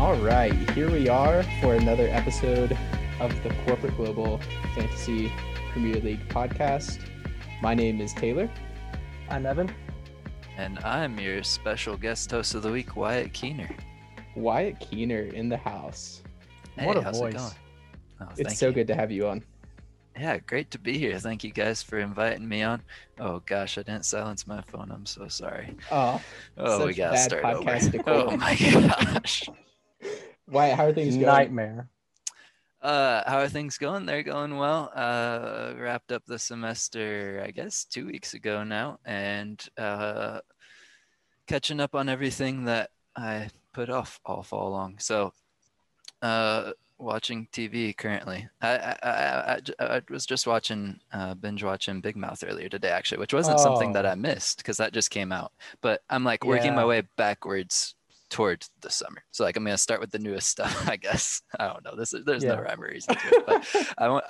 All right, here we are for another episode of the Corporate Global Fantasy Premier League podcast. My name is Taylor. I'm Evan. And I'm your special guest host of the week, Wyatt Keener. Wyatt Keener in the house. Hey, what a how's voice. It going? Oh, it's so good to have you on. Yeah, great to be here. Thank you guys for inviting me on. Oh gosh, I didn't silence my phone. I'm so sorry. Oh, we gotta start over. Oh my gosh. Wyatt, how are things going? Nightmare. How are things going? They're going well. Wrapped up the semester, I guess, 2 weeks ago now, and catching up on everything that I put off all fall long. So, watching TV currently. I was just watching binge watching Big Mouth earlier today, actually, which wasn't something that I missed because that just came out. But I'm like working my way backwards towards the summer. So like I'm gonna start with the newest stuff, I guess. I don't know. There's no rhyme or reason to it. But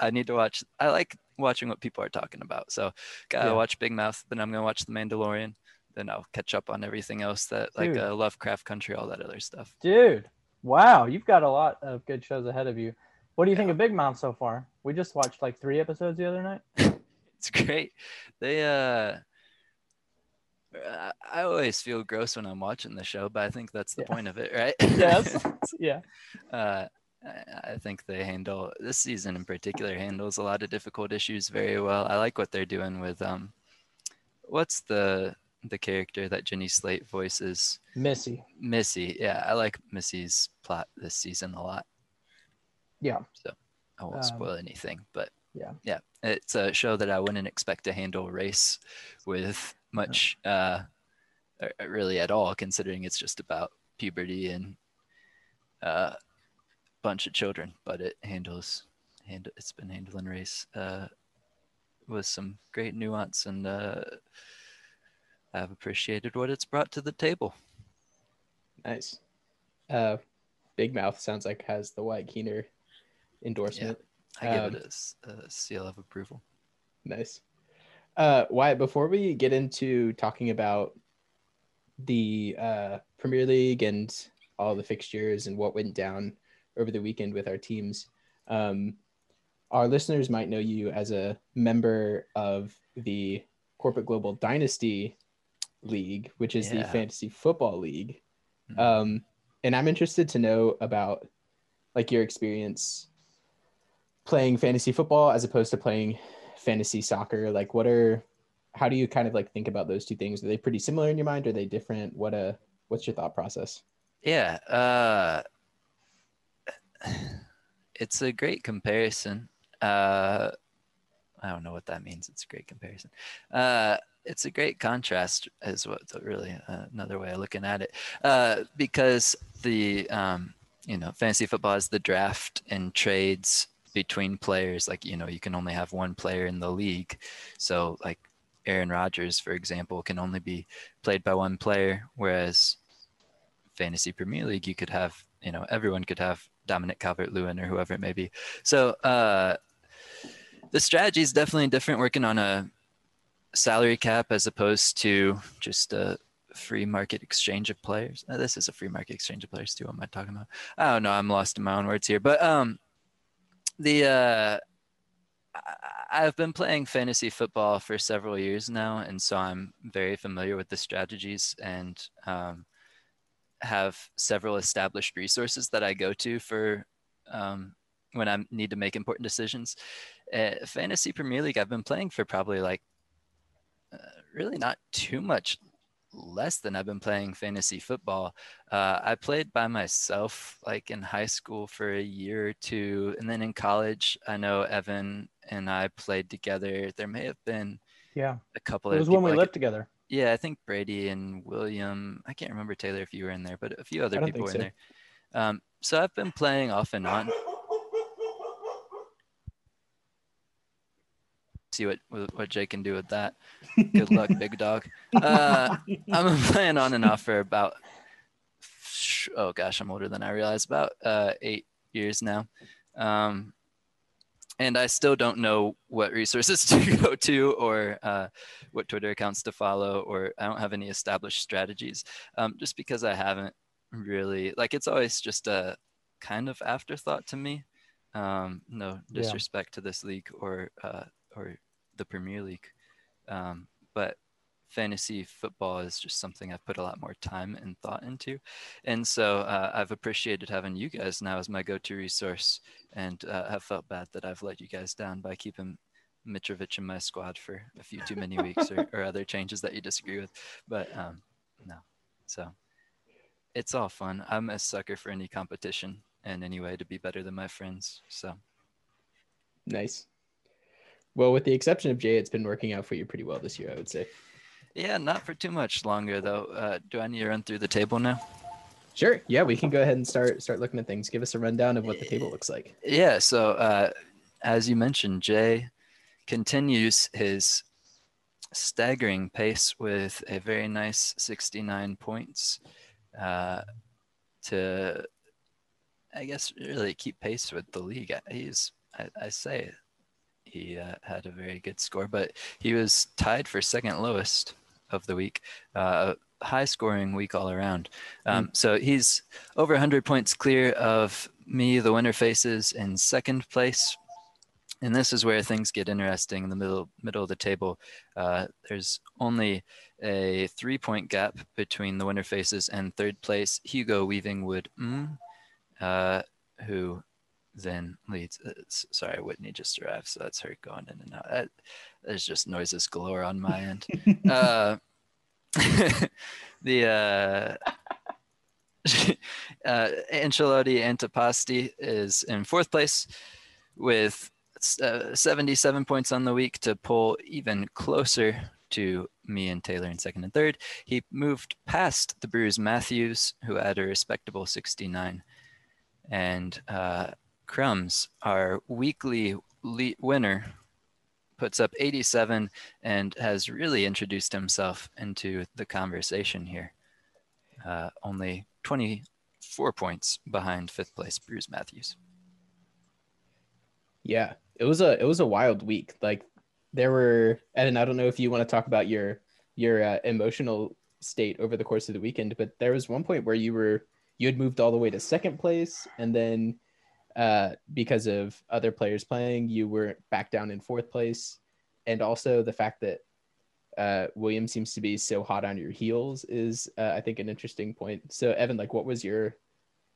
I need to watch. I like watching what people are talking about. So gotta watch Big Mouth. Then I'm gonna watch The Mandalorian. Then I'll catch up on everything else that like Lovecraft Country, all that other stuff. Dude. Wow, you've got a lot of good shows ahead of you. What do you think of Big Mouth so far? We just watched like 3 episodes the other night. It's great. They I always feel gross when I'm watching the show, but I think that's the point of it, right? Yes. Yeah. I think they handle this season in particular handles a lot of difficult issues very well. I like what they're doing with what's the character that Jenny Slate voices, Missy. I like Missy's plot this season a lot, so I won't spoil anything, but it's a show that I wouldn't expect to handle race with much really at all, considering it's just about puberty and a bunch of children, but it it's been handling race with some great nuance, and I've appreciated what it's brought to the table. Nice. Big Mouth sounds like has the Wyatt Keener endorsement. Yeah, I give it a seal of approval. Nice. Wyatt, before we get into talking about the Premier League and all the fixtures and what went down over the weekend with our teams, our listeners might know you as a member of the Corporate Global Dynasty League, which is the fantasy football league. And I'm interested to know about like your experience playing fantasy football as opposed to playing fantasy soccer. Like how do you kind of like think about those two things? Are they pretty similar in your mind? Are they different? What's your thought process? Yeah. It's a great comparison. I don't know what that means. It's a great comparison. It's a great contrast is what really another way of looking at it, because the fantasy football is the draft and trades between players. Like, you can only have one player in the league. So like Aaron Rodgers, for example, can only be played by one player, whereas Fantasy Premier League, you could have, everyone could have Dominic Calvert-Lewin or whoever it may be. So the strategy is definitely different, working on a salary cap as opposed to just a free market exchange of players. Now, this is a free market exchange of players too. What am I talking about? I don't know. I'm lost in my own words here, but I've been playing fantasy football for several years now. And so I'm very familiar with the strategies, and have several established resources that I go to for when I need to make important decisions. Fantasy Premier League, I've been playing for probably like really not too much less than I've been playing fantasy football. I played by myself like in high school for a year or two. And then in college, I know Evan and I played together. There may have been a couple of people. It was when we lived together. Yeah, I think Brady and William. I can't remember, Taylor, if you were in there, but a few other people were in there. So I've been playing off and on. See what Jay can do with that. Good luck, big dog. I'm playing on and off for about, I'm older than I realized, about 8 years now. And I still don't know what resources to go to, or what Twitter accounts to follow, or I don't have any established strategies, just because I haven't really, like, it's always just a kind of afterthought to me. No disrespect to this league or the Premier League, but fantasy football is just something I've put a lot more time and thought into, and so I've appreciated having you guys now as my go-to resource, and have felt bad that I've let you guys down by keeping Mitrovic in my squad for a few too many weeks, or other changes that you disagree with, but no, so it's all fun. I'm a sucker for any competition and any way to be better than my friends, so nice. Well, with the exception of Jay, it's been working out for you pretty well this year, I would say. Yeah, not for too much longer, though. Do I need to run through the table now? Sure. Yeah, we can go ahead and start looking at things. Give us a rundown of what the table looks like. Yeah, so as you mentioned, Jay continues his staggering pace with a very nice 69 points to, I guess, really keep pace with the league. He had a very good score, but he was tied for second lowest of the week, high scoring week all around. So he's over 100 points clear of me, the winner faces in second place. And this is where things get interesting in the middle of the table. There's only a 3-point gap between the winner faces and third place, Hugo Weavingwood, who then leads. Sorry, Whitney just arrived, so that's her going in and out. There's just noises galore on my end. Ancelotti Antipasti is in fourth place with 77 points on the week to pull even closer to me and Taylor in second and third. He moved past the Bruce Matthews, who had a respectable 69, and Crumbs, our weekly winner, puts up 87 and has really introduced himself into the conversation here. Only 24 points behind fifth place Bruce Matthews. Yeah, it was a wild week. Like, there were, and I don't know if you want to talk about your emotional state over the course of the weekend, but there was one point where you had moved all the way to second place, and then because of other players playing, you were back down in fourth place. And also the fact that William seems to be so hot on your heels is, I think, an interesting point. So Evan, like, what was your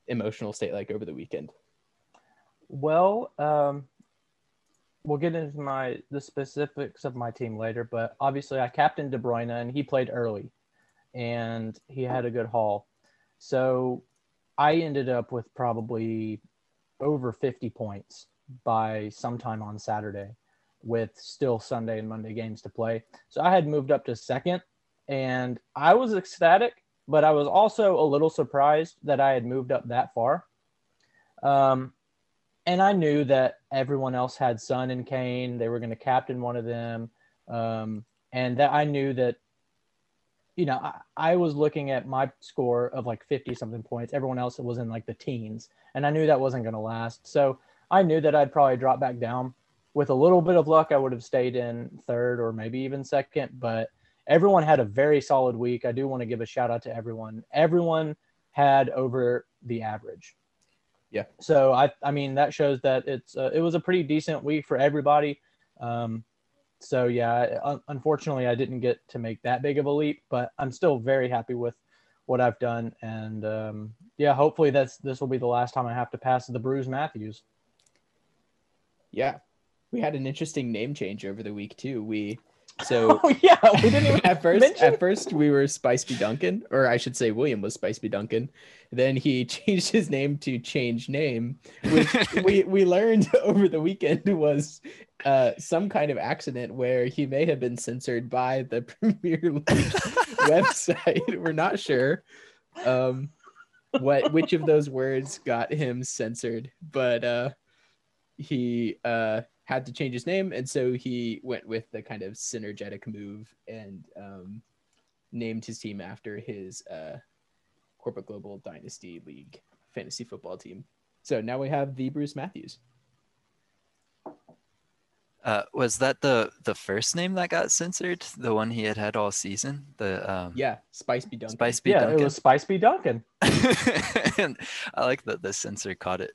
emotional state like over the weekend? Well, we'll get into the specifics of my team later, but obviously I captained De Bruyne, and he played early and he had a good haul. So I ended up with probably over 50 points by sometime on Saturday, with still Sunday and Monday games to play. So I had moved up to second, and I was ecstatic, but I was also a little surprised that I had moved up that far. And I knew that everyone else had Son and Kane. They were going to captain one of them. And that I knew that, you know, I was looking at my score of like 50-something points. Everyone else was in like the teens, and I knew that wasn't going to last. So I knew that I'd probably drop back down. With a little bit of luck, I would have stayed in third or maybe even second, but everyone had a very solid week. I do want to give a shout out to everyone. Everyone had over the average. Yeah. So I mean, that shows that it was a pretty decent week for everybody. So, yeah, unfortunately, I didn't get to make that big of a leap, but I'm still very happy with what I've done. And, yeah, hopefully this will be the last time I have to pass the Bruce Matthews. Yeah, we had an interesting name change over the week, too. We didn't even at first we were Spiceby Duncan, or I should say William was Spiceby Duncan. Then he changed his name to Change Name, which we learned over the weekend was some kind of accident where he may have been censored by the Premier League website. We're not sure which of those words got him censored, but he had to change his name, and so he went with the kind of synergetic move and named his team after his Corporate Global Dynasty League fantasy football team. So now we have the Bruce Matthews. Was that the first name that got censored? The one he had all season? Yeah, Spiceby Duncan. It was Spiceby Duncan. And I like that the censor caught it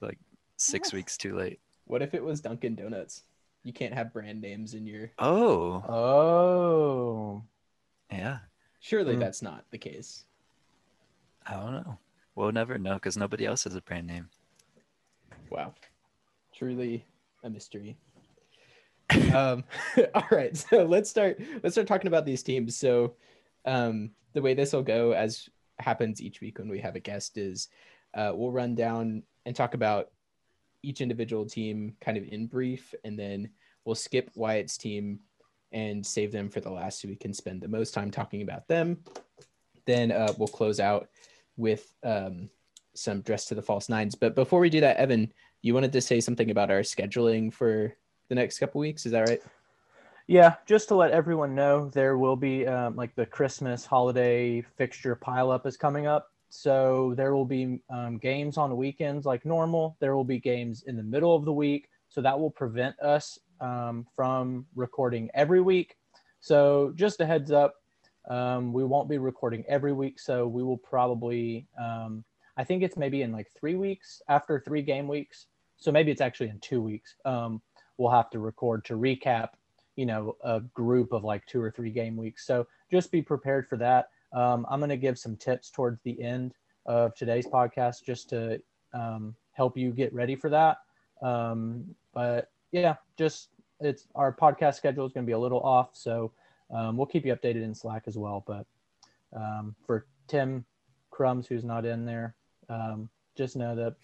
like 6 weeks too late. What if it was Dunkin' Donuts? You can't have brand names in your... Oh. Yeah. Surely that's not the case. I don't know. We'll never know because nobody else has a brand name. Wow. Truly a mystery. All right, so let's start talking about these teams. So the way this will go, as happens each week when we have a guest, is we'll run down and talk about each individual team kind of in brief, and then we'll skip Wyatt's team and save them for the last so we can spend the most time talking about them. Then we'll close out with some Dress to the False Nines. But before we do that, Evan, you wanted to say something about our scheduling for the next couple weeks, is that right? Yeah, just to let everyone know, there will be like the Christmas holiday fixture pileup is coming up. So there will be games on the weekends like normal. There will be games in the middle of the week. So that will prevent us from recording every week. So just a heads up, we won't be recording every week. So we will probably, I think it's maybe in like 3 weeks, after 3 game weeks. So maybe it's actually in 2 weeks. We'll have to record to recap, a group of like 2 or 3 game weeks. So just be prepared for that. I'm going to give some tips towards the end of today's podcast just to help you get ready for that. But yeah, it's our podcast schedule is going to be a little off. So we'll keep you updated in Slack as well. But for Tim Crumbs, who's not in there, just know that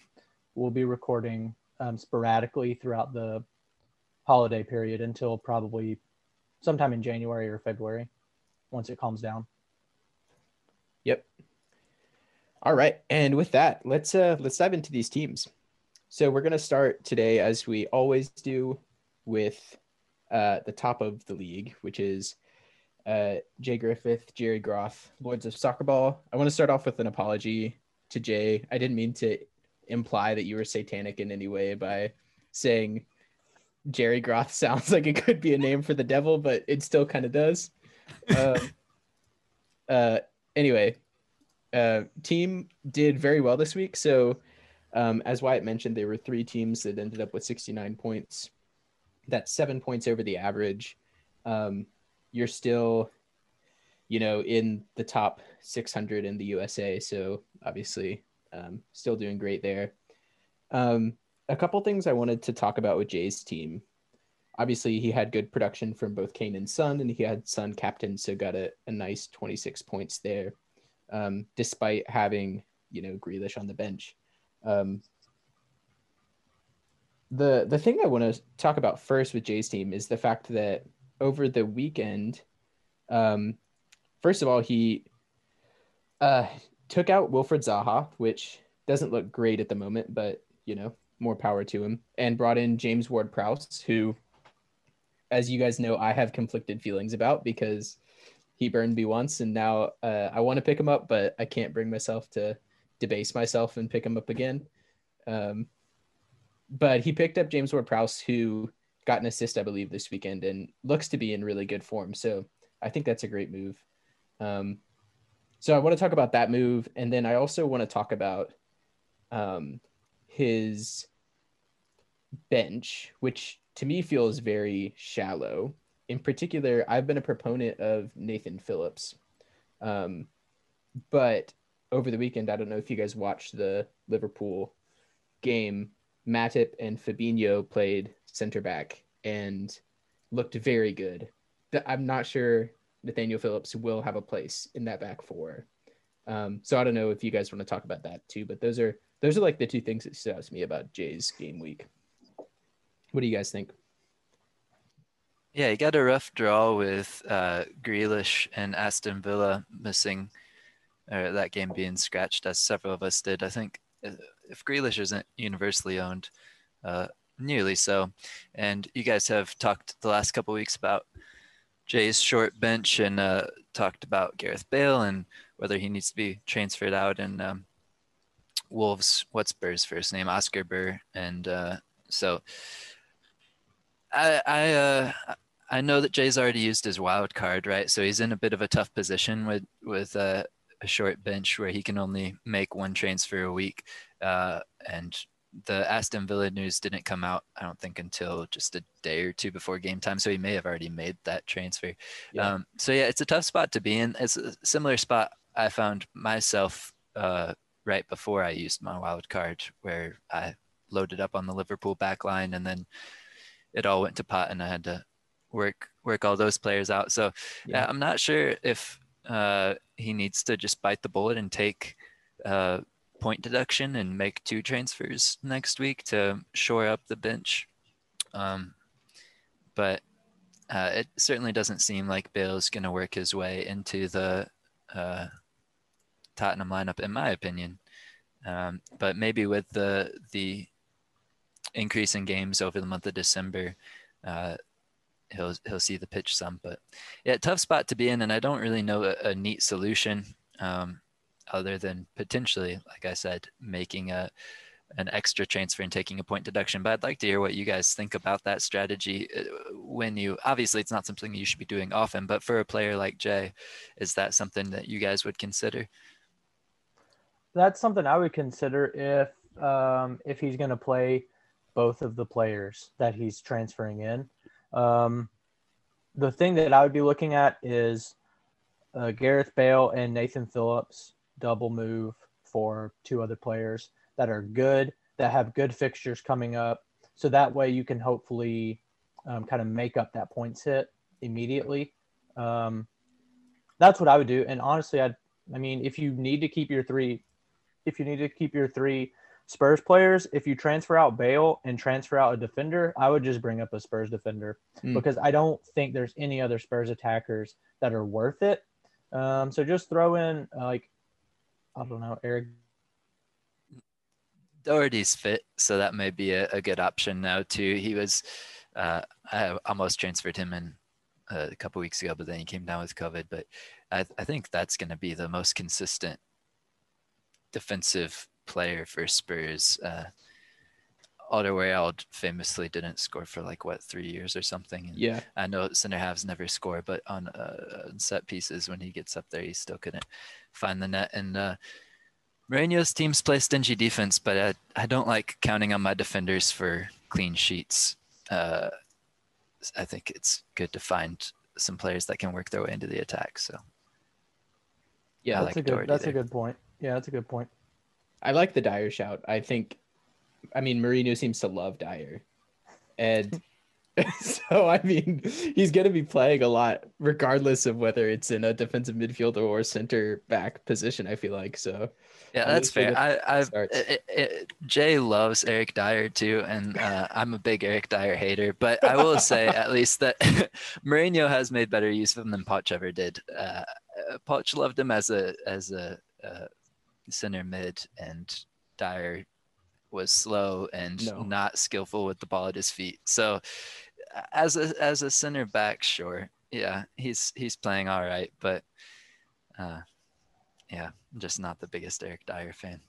we'll be recording sporadically throughout the holiday period until probably sometime in January or February once it calms down. Yep. All right. And with that, let's dive into these teams. So we're going to start today, as we always do, with the top of the league, which is Jay Griffith, Jerry Groff, Lords of Soccer Ball. I want to start off with an apology to Jay. I didn't mean to imply that you were satanic in any way by saying Jerry Groff sounds like it could be a name for the devil, but it still kind of does. Anyway, team did very well this week. So as Wyatt mentioned, there were 3 teams that ended up with 69 points. That's 7 points over the average. You're still, in the top 600 in the USA. So obviously still doing great there. A couple things I wanted to talk about with Jay's team. Obviously, he had good production from both Kane and Son, and he had Son captain, so got a nice 26 points there, despite having, Grealish on the bench. The thing I want to talk about first with Jay's team is the fact that over the weekend, first of all, he took out Wilfred Zaha, which doesn't look great at the moment, but, more power to him, and brought in James Ward-Prowse, who, as you guys know, I have conflicted feelings about because he burned me once, and now I want to pick him up, but I can't bring myself to debase myself and pick him up again. But he picked up James Ward-Prowse, who got an assist, I believe, this weekend, and looks to be in really good form. So I think that's a great move. So I want to talk about that move, and then I also want to talk about his bench, which to me feels very shallow. In particular, I've been a proponent of Nathan Phillips. But over the weekend, I don't know if you guys watched the Liverpool game, Matip and Fabinho played center back and looked very good. I'm not sure Nathaniel Phillips will have a place in that back four. So I don't know if you guys want to talk about that too, but those are like the 2 things that stood out to me about Jay's game week. What do you guys think? Yeah, he got a rough draw with Grealish and Aston Villa missing, or that game being scratched, as several of us did. I think if Grealish isn't universally owned, nearly so. And you guys have talked the last couple of weeks about Jay's short bench and talked about Gareth Bale and whether he needs to be transferred out, and Wolves, what's Burr's first name? Oscar Burr. And so I know that Jay's already used his wild card, right? So he's in a bit of a tough position with a short bench where he can only make one transfer a week. And the Aston Villa news didn't come out, I don't think, until just a day or two before game time. So he may have already made that transfer. Yeah. So yeah, it's a tough spot to be in. It's a similar spot I found myself right before I used my wild card, where I loaded up on the Liverpool back line and then it all went to pot and I had to work all those players out. So yeah. I'm not sure if he needs to just bite the bullet and take point deduction and make two transfers next week to shore up the bench. But it certainly doesn't seem like Bale's going to work his way into the Tottenham lineup, in my opinion. But maybe with the increase in games over the month of December, he'll see the pitch some. But yeah, tough spot to be in, and I don't really know a neat solution other than potentially, like I said, making an extra transfer and taking a point deduction. But I'd like to hear what you guys think about that strategy. When you obviously, it's not something you should be doing often, but for a player like Jay, is that something that you guys would consider? That's something I would consider if he's going to play both of the players that he's transferring in. The thing that I would be looking at is Gareth Bale and Nathan Phillips double move for two other players that are good, that have good fixtures coming up. So that way you can hopefully kind of make up that points hit immediately. That's what I would do. And honestly, I mean, if you need to keep your three, Spurs players, if you transfer out Bale and transfer out a defender, I would just bring up a Spurs defender because I don't think there's any other Spurs attackers that are worth it. So just throw in, I don't know, Eric. Doherty's fit, so that may be a good option now too. He was, I almost transferred him in a couple weeks ago, but then he came down with COVID. But I think that's going to be the most consistent defensive player for Spurs. Alderweireld famously didn't score for 3 years or something. And yeah, I know center halves never score, but on set pieces when he gets up there, he still couldn't find the net. And Mourinho's teams play stingy defense, but I don't like counting on my defenders for clean sheets. I think it's good to find some players that can work their way into the attack. So yeah, that's a good point. I like the Dyer shout. I mean, Mourinho seems to love Dyer. And so, I mean, he's going to be playing a lot, regardless of whether it's in a defensive midfielder or center back position, I feel like. So, yeah, that's fair. Jay loves Eric Dyer too. And I'm a big Eric Dyer hater, but I will say at least that Mourinho has made better use of him than Poch ever did. Poch loved him as a center mid, and Dyer was slow and not skillful with the ball at his feet. So as a center back, sure. Yeah, he's playing all right, but I'm just not the biggest Eric Dyer fan.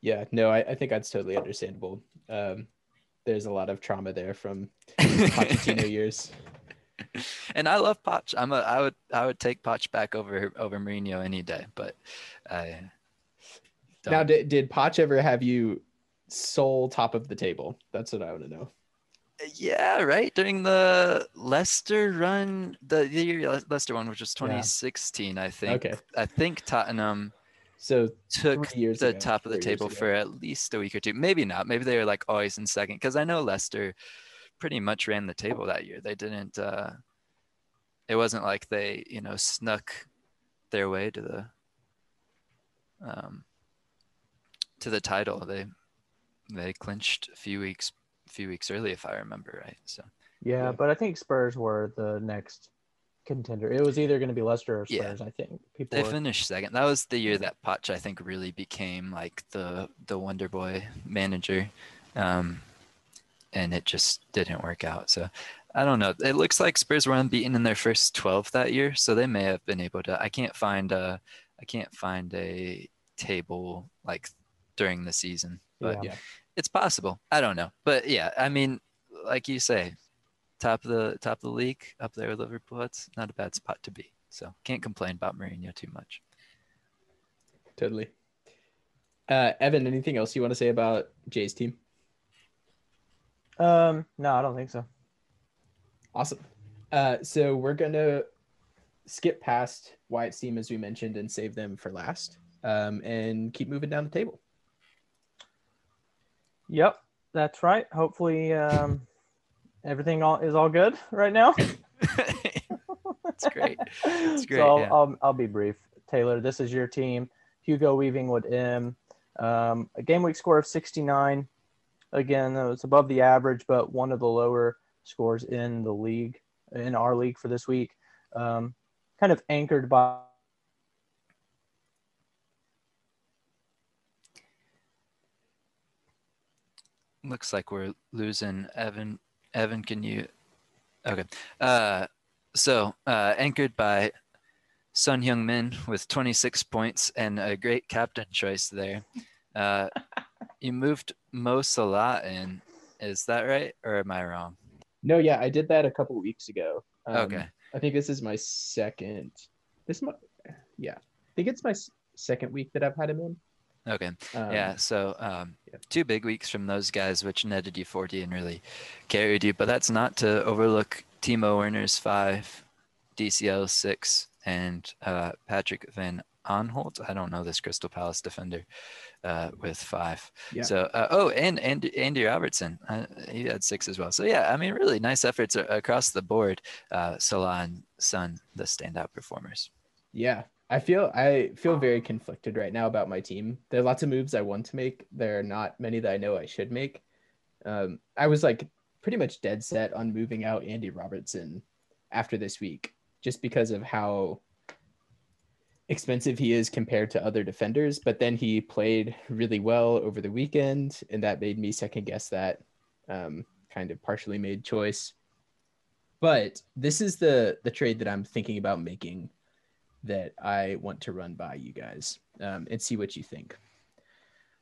Yeah, no, I think that's totally understandable. There's a lot of trauma there from Pochettino years. And I love Poch. I would take Poch back over Mourinho any day, but Now, did Poch ever have you sole top of the table? That's what I want to know. Yeah, right. During the Leicester run, the year Leicester one, which was 2016, yeah. I think. Okay. I think Tottenham took the top of the table for at least a week or two. Maybe not. Maybe they were always in second. Because I know Leicester pretty much ran the table that year. They didn't. It wasn't like they, snuck their way to the. To the title. They clinched a few weeks early, if I remember right. So yeah, but I think Spurs were the next contender. It was either going to be Leicester or Spurs. Yeah. I think they finished second. That was the year that Poch, I think, really became the Wonder Boy manager, and it just didn't work out. So I don't know. It looks like Spurs were unbeaten in their first 12 that year, so they may have been able to. I can't find a table during the season, but it's possible. I don't know, but yeah, I mean, like you say, top of the league, up there with Liverpool. It's not a bad spot to be. So can't complain about Mourinho too much. Totally. Evan, anything else you want to say about Jay's team? No, I don't think so. Awesome. So we're going to skip past Wyatt's team, as we mentioned, and save them for last, and keep moving down the table. Yep, that's right. Hopefully everything is all good right now. That's great. That's great. So I'll be brief. Taylor, this is your team. Hugo Weavingwood M. A game week score of 69. Again, it's above the average, but one of the lower scores in the league, in our league for this week. Kind of anchored by. Looks like we're losing Evan. Evan, can you? Okay. So anchored by Son Heung-min with 26 points and a great captain choice there. You moved Mo Salah in. Is that right? Or am I wrong? No, yeah, I did that a couple of weeks ago. Okay. I think this is my second. I think it's my second week that I've had him in. Okay. So 2 big weeks from those guys, which netted you 40 and really carried you. But that's not to overlook Timo Werner's 5, DCL 6, and Patrick Van Aanholt. I don't know this Crystal Palace defender with 5. Yeah. So and Andy Robertson, he had 6 as well. So yeah, I mean, really nice efforts across the board. Salah and Son, the standout performers. Yeah. I feel very conflicted right now about my team. There are lots of moves I want to make. There are not many that I know I should make. I was like pretty much dead set on moving out Andy Robertson after this week, just because of how expensive he is compared to other defenders. But then he played really well over the weekend, and that made me second guess that kind of partially made choice. But this is the trade that I'm thinking about making, that I want to run by you guys and see what you think.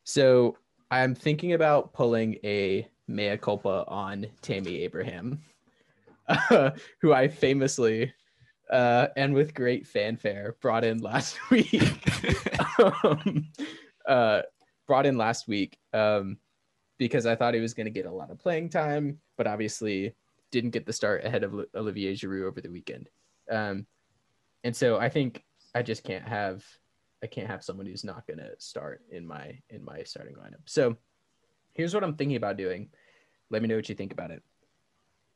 So I'm thinking about pulling a mea culpa on Tammy Abraham, who I famously and with great fanfare brought in last week. Because I thought he was going to get a lot of playing time, but obviously didn't get the start ahead of Olivier Giroud over the weekend. And so I think I just can't have someone who's not going to start in my starting lineup. So here's what I'm thinking about doing. Let me know what you think about it.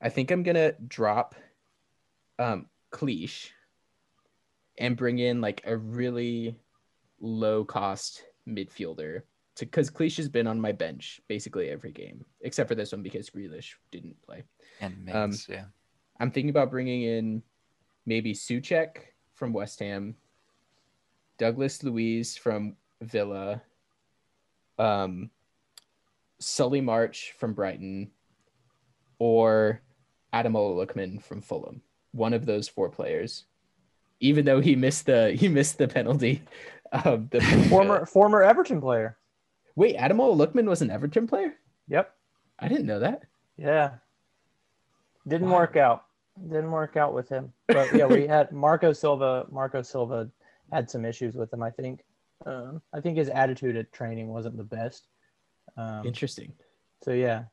I think I'm going to drop Klish and bring in like a really low cost midfielder, because Klish has been on my bench basically every game, except for this one because Grealish didn't play. And Mates, yeah. I'm thinking about bringing in maybe Souček from West Ham, Douglas Luiz from Villa, Sully March from Brighton, or Ademola Lookman from Fulham. One of those 4 players, even though he missed the penalty. The former Everton player. Wait, Ademola Lookman was an Everton player? Yep. I didn't know that. Yeah. Didn't work out. Didn't work out with him, but yeah, we had Marco Silva had some issues with him. I think his attitude at training wasn't the best. Interesting. So yeah,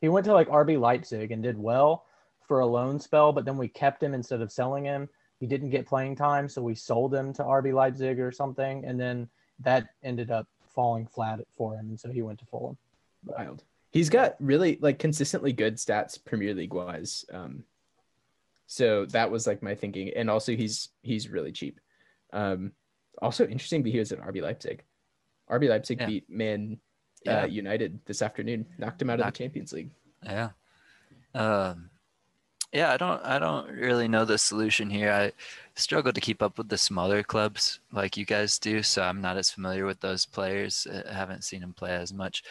he went to like RB Leipzig and did well for a loan spell, but then we kept him instead of selling him. He didn't get playing time, so we sold him to RB Leipzig or something, and then that ended up falling flat for him, and so he went to Fulham. Wild. He's got really like consistently good stats Premier League wise. So that was like my thinking. And also he's really cheap. Also interesting that he was at RB Leipzig. RB Leipzig beat Man United this afternoon, knocked him out of the Champions League. Yeah. I don't really know the solution here. I struggle to keep up with the smaller clubs like you guys do. So I'm not as familiar with those players. I haven't seen him play as much.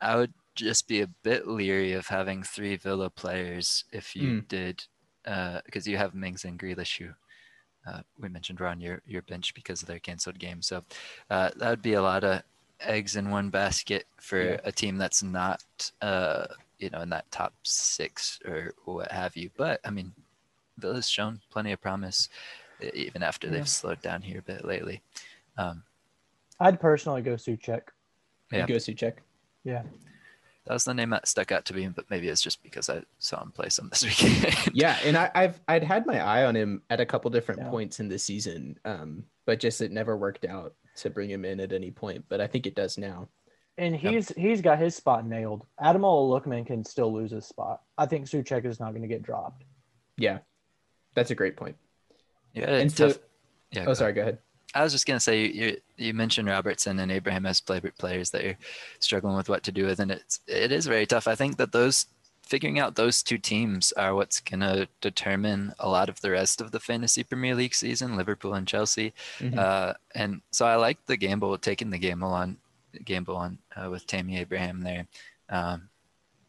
I would just be a bit leery of having 3 Villa players if you did, because you have Mings and Grealish, who we mentioned were on your bench because of their canceled game. So that would be a lot of eggs in one basket for a team that's not you know, in that top six or what have you. But I mean, Villa's shown plenty of promise, even after they've slowed down here a bit lately. I'd personally go Suchek. Yeah, go Suchek. Yeah, that was the name that stuck out to me, but maybe it's just because I saw him play some this weekend. Yeah, and I'd had my eye on him at a couple different points in the season, but just it never worked out to bring him in at any point. But I think it does now. And he's got his spot nailed. Ademola Lookman can still lose his spot. I think Suchek is not going to get dropped. Yeah, that's a great point. Yeah, and tough. So, yeah, go ahead. I was just going to say, you mentioned Robertson and Abraham as players that you're struggling with what to do with, and it is very tough. I think that figuring out those two teams are what's going to determine a lot of the rest of the Fantasy Premier League season, Liverpool and Chelsea. Mm-hmm. And so I like the gamble, taking the gamble on with Tammy Abraham there,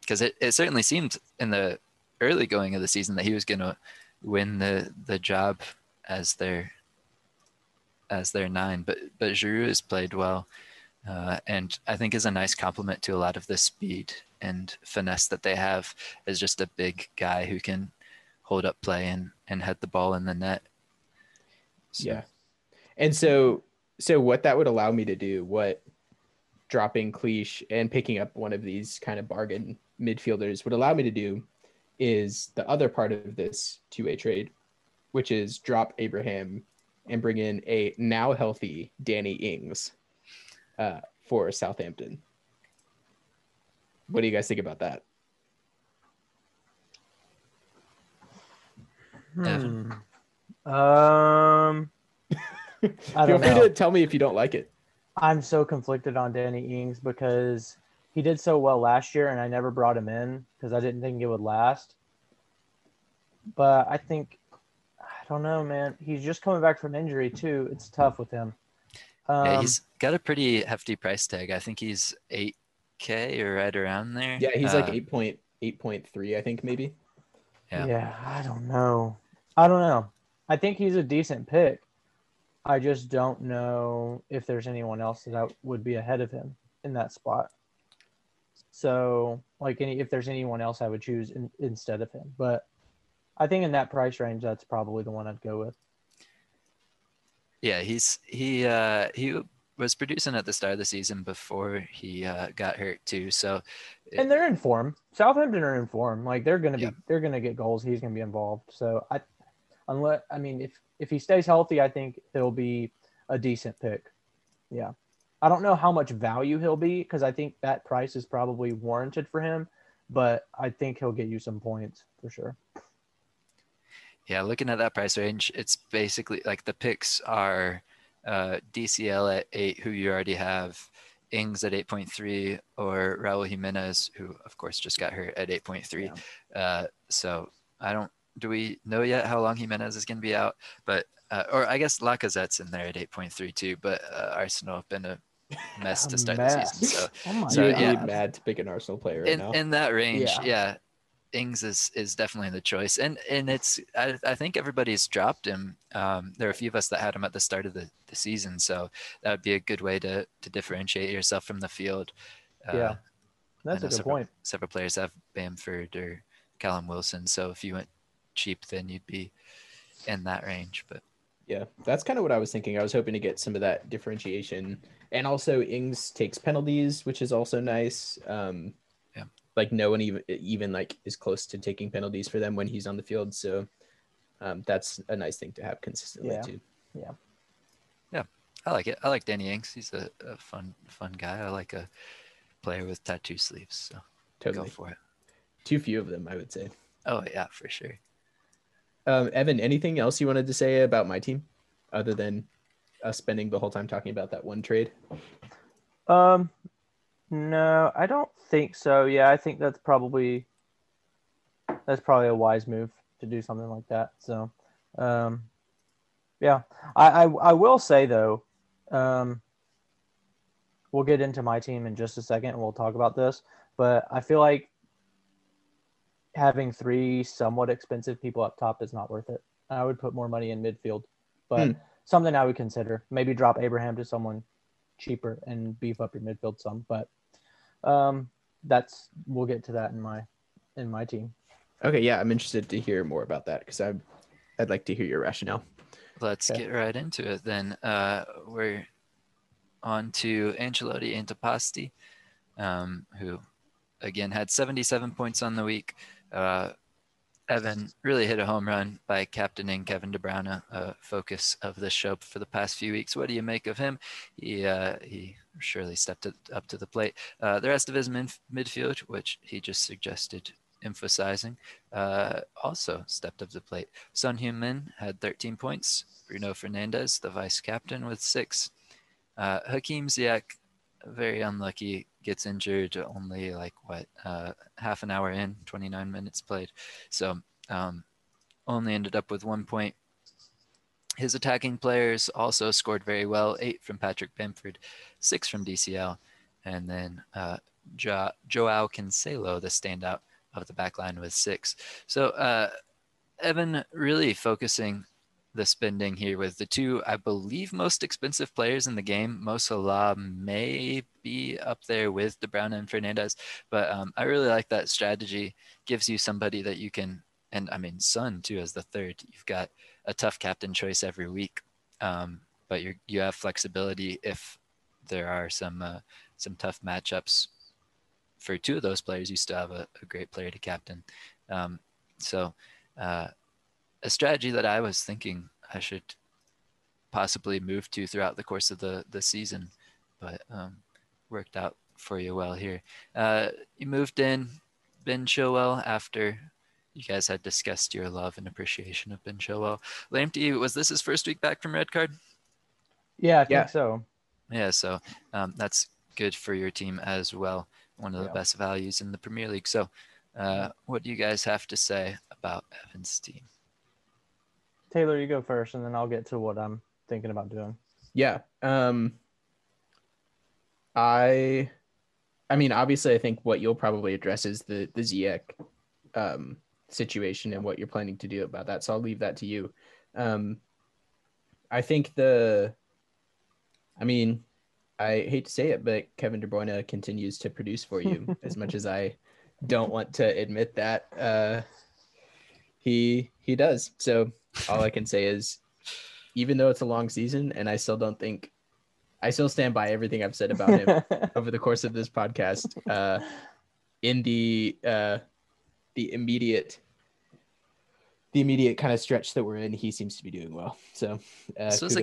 because it certainly seemed in the early going of the season that he was going to win the job as their nine, but Giroud has played well, and I think is a nice compliment to a lot of the speed and finesse that they have, as just a big guy who can hold up play and head the ball in the net. So. Yeah, and so what that would allow me to do, what dropping Klish and picking up one of these kind of bargain midfielders would allow me to do, is the other part of this two-way trade, which is drop Abraham and bring in a now healthy Danny Ings for Southampton. What do you guys think about that? I don't know. Feel free to tell me if you don't like it. I'm so conflicted on Danny Ings because he did so well last year and I never brought him in because I didn't think it would last. But I don't know, man. He's just coming back from injury, too. It's tough with him. Yeah, he's got a pretty hefty price tag. I think he's 8K or right around there. Yeah, he's like 8.3, I think, maybe. Yeah, I don't know. I think he's a decent pick. I just don't know if there's anyone else that would be ahead of him in that spot. So, if there's anyone else I would choose instead of him. But I think in that price range, that's probably the one I'd go with. Yeah, he was producing at the start of the season before he got hurt too. So, and they're in form. Southampton are in form. They're gonna get goals. He's gonna be involved. So if he stays healthy, I think it'll be a decent pick. Yeah, I don't know how much value he'll be because I think that price is probably warranted for him, but I think he'll get you some points for sure. Yeah, looking at that price range, it's basically the picks are DCL at 8, who you already have, Ings at 8.3, or Raul Jimenez, who of course just got hurt, at 8.3. Yeah. So do we know yet how long Jimenez is going to be out? But or I guess Lacazette's in there at 8.3 too. But Arsenal have been a mess to start the season. So, I'm mad to pick an Arsenal player right now. In that range, yeah. Ings is definitely the choice, and it's I think everybody's dropped him. There are a few of us that had him at the start of the season, so that would be a good way to differentiate yourself from the field. Yeah, that's a good point. Several players have Bamford or Callum Wilson, so if you went cheap, then you'd be in that range. But yeah, that's kind of what I was thinking. I was hoping to get some of that differentiation, and also Ings takes penalties, which is also nice. No one even is close to taking penalties for them when he's on the field. So that's a nice thing to have consistently too. Yeah. Yeah. I like it. I like Danny Ings. He's a fun guy. I like a player with tattoo sleeves. So totally. Go for it. Too few of them, I would say. Oh yeah, for sure. Evan, anything else you wanted to say about my team other than us spending the whole time talking about that one trade? No, I don't think so. Yeah, I think that's probably a wise move to do something like that. So, yeah, I will say though, we'll get into my team in just a second and we'll talk about this, but I feel like having three somewhat expensive people up top is not worth it. I would put more money in midfield, but something I would consider, maybe drop Abraham to someone cheaper and beef up your midfield some, but that's, we'll get to that in my team. Okay. Yeah. I'm interested to hear more about that because I'd like to hear your rationale. Let's get right into it then. We're on to Ancelotti and Antipasti, who again had 77 points on the week. Evan really hit a home run by captaining Kevin De Bruyne, a focus of the show for the past few weeks. What do you make of him? He surely stepped up to the plate. The rest of his midfield, which he just suggested emphasizing, also stepped up to the plate. Son Heung-min had 13 points. Bruno Fernandes, the vice captain, with 6. Hakim Ziyech, very unlucky, gets injured only like half an hour in, 29 minutes played. So only ended up with 1 point. His attacking players also scored very well. 8 from Patrick Bamford, 6 from DCL. And then Joao Cancelo, the standout of the back line, with 6. So Evan really focusing the spending here with the 2, I believe, most expensive players in the game. Mo Salah may be up there with De Bruyne and Fernandes, but I really like that strategy. Gives you somebody that you can, and I mean Son too as the 3rd. You've got a tough captain choice every week, but you have flexibility if there are some tough matchups for 2 of those players. You still have a great player to captain. A strategy that I was thinking I should possibly move to throughout the course of the season, but worked out for you well here. You moved in Ben Chilwell after you guys had discussed your love and appreciation of Ben Chilwell. Lamptey, was this his first week back from red card? Yeah, I think so. Yeah, so that's good for your team as well. One of the best values in the Premier League. So what do you guys have to say about Evan's team? Taylor, you go first, and then I'll get to what I'm thinking about doing. Yeah. I mean, obviously, I think what you'll probably address is the Ziyech situation and what you're planning to do about that, so I'll leave that to you. I think I hate to say it, but Kevin De Bruyne continues to produce for you as much as I don't want to admit that. He does. So all I can say is, even though it's a long season, and I still stand by everything I've said about him over the course of this podcast. In the immediate kind of stretch that we're in, he seems to be doing well. So this was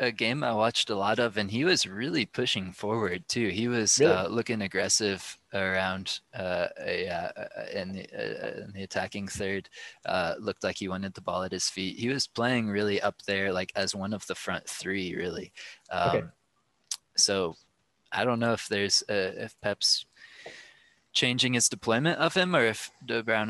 a game I watched a lot of, and he was really pushing forward too. He was looking aggressive around in the attacking third. Looked like he wanted the ball at his feet. He was playing really up there, like as one of the front 3, really. Okay. So I don't know if there's if Pep's changing his deployment of him, or if De Bruyne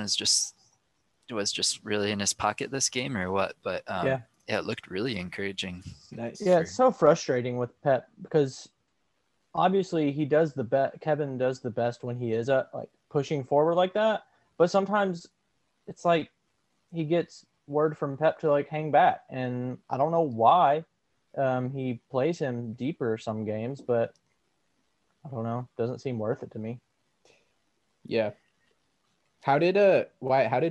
was just really in his pocket this game, or what. But yeah, it looked really encouraging. Nice. Yeah, it's so frustrating with Pep because obviously he does the best. Kevin does the best when he is like pushing forward like that. But sometimes it's like he gets word from Pep to like hang back, and I don't know why he plays him deeper some games, but I don't know. Doesn't seem worth it to me. Yeah. How did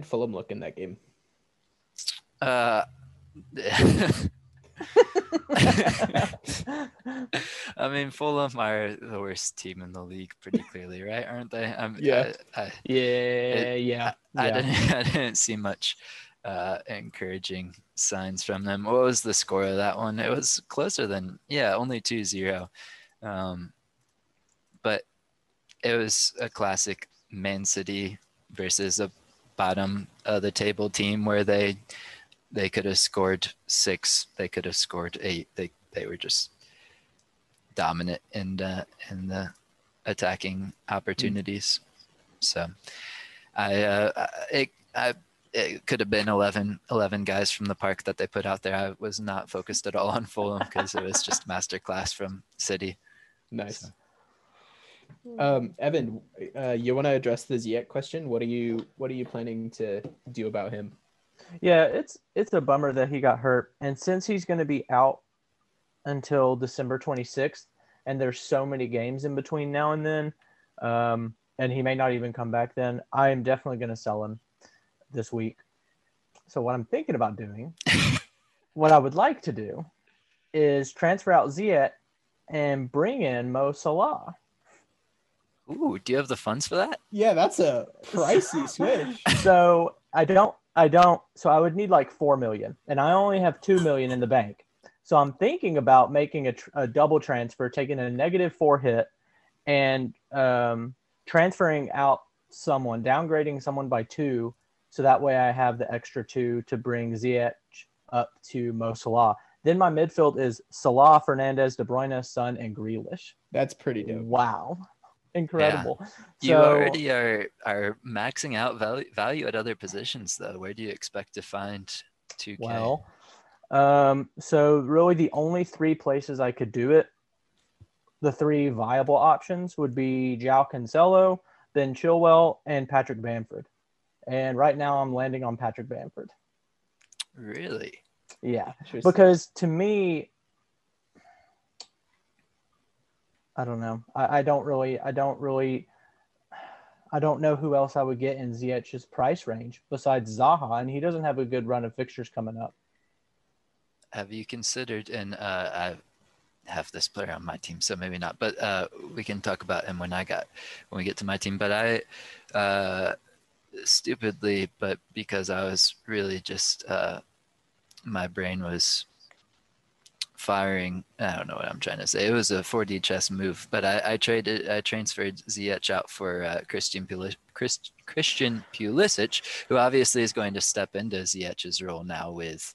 Fulham look in that game? I mean, Fulham are the worst team in the league pretty clearly, right? Aren't they? I didn't see much encouraging signs from them. What was the score of that one? It was closer than only 2-0, but it was a classic Man City versus a bottom of the table team where they could have scored 6. They could have scored 8. They were just dominant in the attacking opportunities. So it could have been 11 guys from the park that they put out there. I was not focused at all on Fulham because it was just masterclass from City. Nice. So. Evan, you want to address the Ziyech question? What are you planning to do about him? Yeah, it's a bummer that he got hurt. And since he's going to be out until December 26th, and there's so many games in between now and then, and he may not even come back then, I am definitely going to sell him this week. So what I'm thinking about doing, what I would like to do, is transfer out Ziyech and bring in Mo Salah. Ooh, do you have the funds for that? Yeah, that's a pricey switch. So I don't. So I would need like $4 million, and I only have $2 million in the bank. So I'm thinking about making a double transfer, taking a -4 hit, and transferring out someone, downgrading someone by 2, so that way I have the extra 2 to bring Ziyech up to Mo Salah. Then my midfield is Salah, Fernandes, De Bruyne, Son, and Grealish. That's pretty dope. Wow. Incredible. Yeah. You already are maxing out value at other positions, though. Where do you expect to find 2K? Well, so really the only 3 places I could do it, the 3 viable options would be João Cancelo, Ben Chilwell, and Patrick Bamford. And right now I'm landing on Patrick Bamford. Really? Yeah, because to me, I don't know. I don't know who else I would get in Ziyech's price range besides Zaha, and he doesn't have a good run of fixtures coming up. Have you considered, and I have this player on my team, so maybe not, but we can talk about him when we get to my team. But I, stupidly, but because I was really just, my brain was firing. I don't know what I'm trying to say. It was a 4D chess move, but I transferred Ziyech out for Christian Pulisic, who obviously is going to step into Ziyech's role now with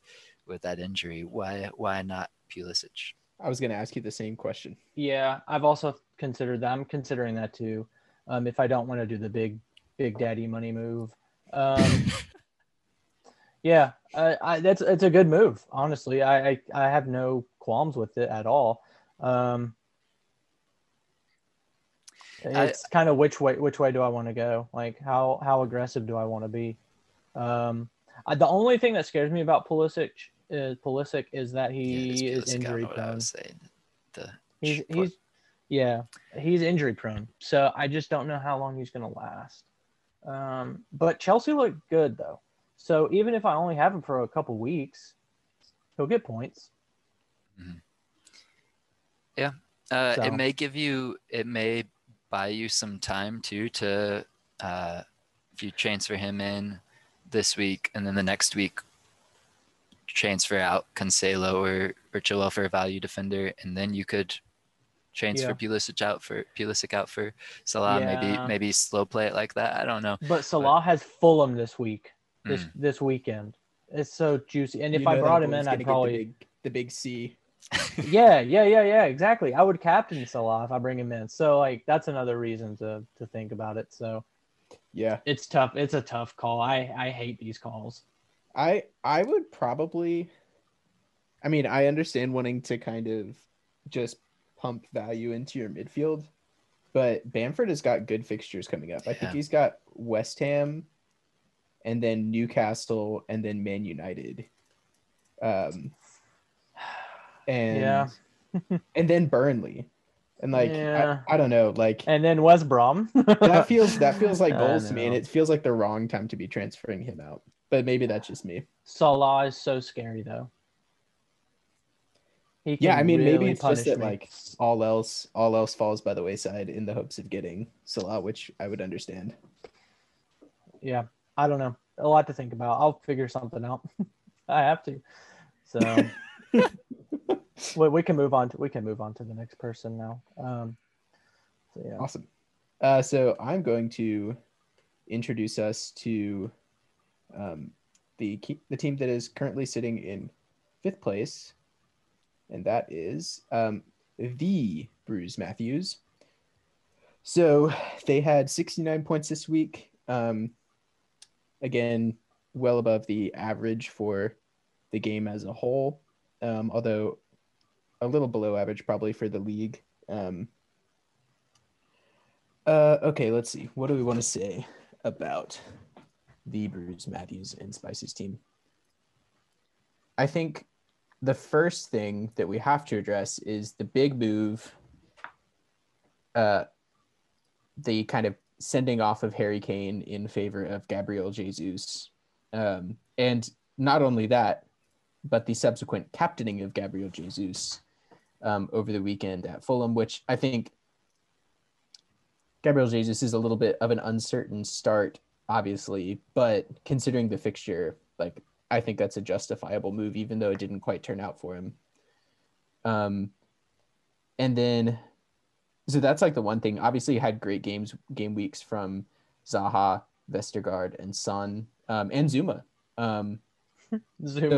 that injury. Why not Pulisic? I was going to ask you the same question. Yeah, I've also considered that. I'm considering that too. If I don't want to do the big daddy money move. Yeah, it's a good move. Honestly, I have no qualms with it at all. It's kind of which way do I want to go? Like how aggressive do I want to be? The only thing that scares me about Pulisic is that he is injury prone. He's injury prone. So I just don't know how long he's going to last. But Chelsea looked good though. So even if I only have him for a couple weeks, he'll get points. Mm-hmm. Yeah. It may give you, it may buy you some time too to, if you transfer him in this week and then the next week transfer out Cancelo or Chilwell for a value defender. And then you could transfer Pulisic out for Salah. Yeah. Maybe slow play it like that. I don't know. But Salah has Fulham this week. This weekend. It's so juicy. And if I brought him in, I'd probably the big C. yeah, exactly. I would captain Salah if I bring him in. So like that's another reason to think about it. So yeah. It's tough. It's a tough call. I hate these calls. I would probably, I mean, I understand wanting to kind of just pump value into your midfield, but Bamford has got good fixtures coming up. I think he's got West Ham, and then Newcastle, and then Man United. And then Burnley. And like, yeah. I don't know, like, and then West Brom. that feels like goals to me, and it feels like the wrong time to be transferring him out. But maybe that's just me. Salah is so scary though. Maybe it's just that like all else falls by the wayside in the hopes of getting Salah, which I would understand. Yeah. I don't know. A lot to think about. I'll figure something out. I have to. So we can move on to the next person now. Awesome. So I'm going to introduce us to the team that is currently sitting in 5th place, and that is the Bruce Matthews. So they had 69 points this week. Again, well above the average for the game as a whole, although a little below average probably for the league. Okay, let's see. What do we want to say about the Bruce Matthews and Spices team? I think the first thing that we have to address is the big move, the kind of sending off of Harry Kane in favor of Gabriel Jesus. And not only that, but the subsequent captaining of Gabriel Jesus over the weekend at Fulham, which I think Gabriel Jesus is a little bit of an uncertain start, obviously, but considering the fixture, like, I think that's a justifiable move, even though it didn't quite turn out for him. And then, so that's like the one thing. Obviously, you had great game weeks from Zaha, Vestergaard, and Son, and Zuma. Zuma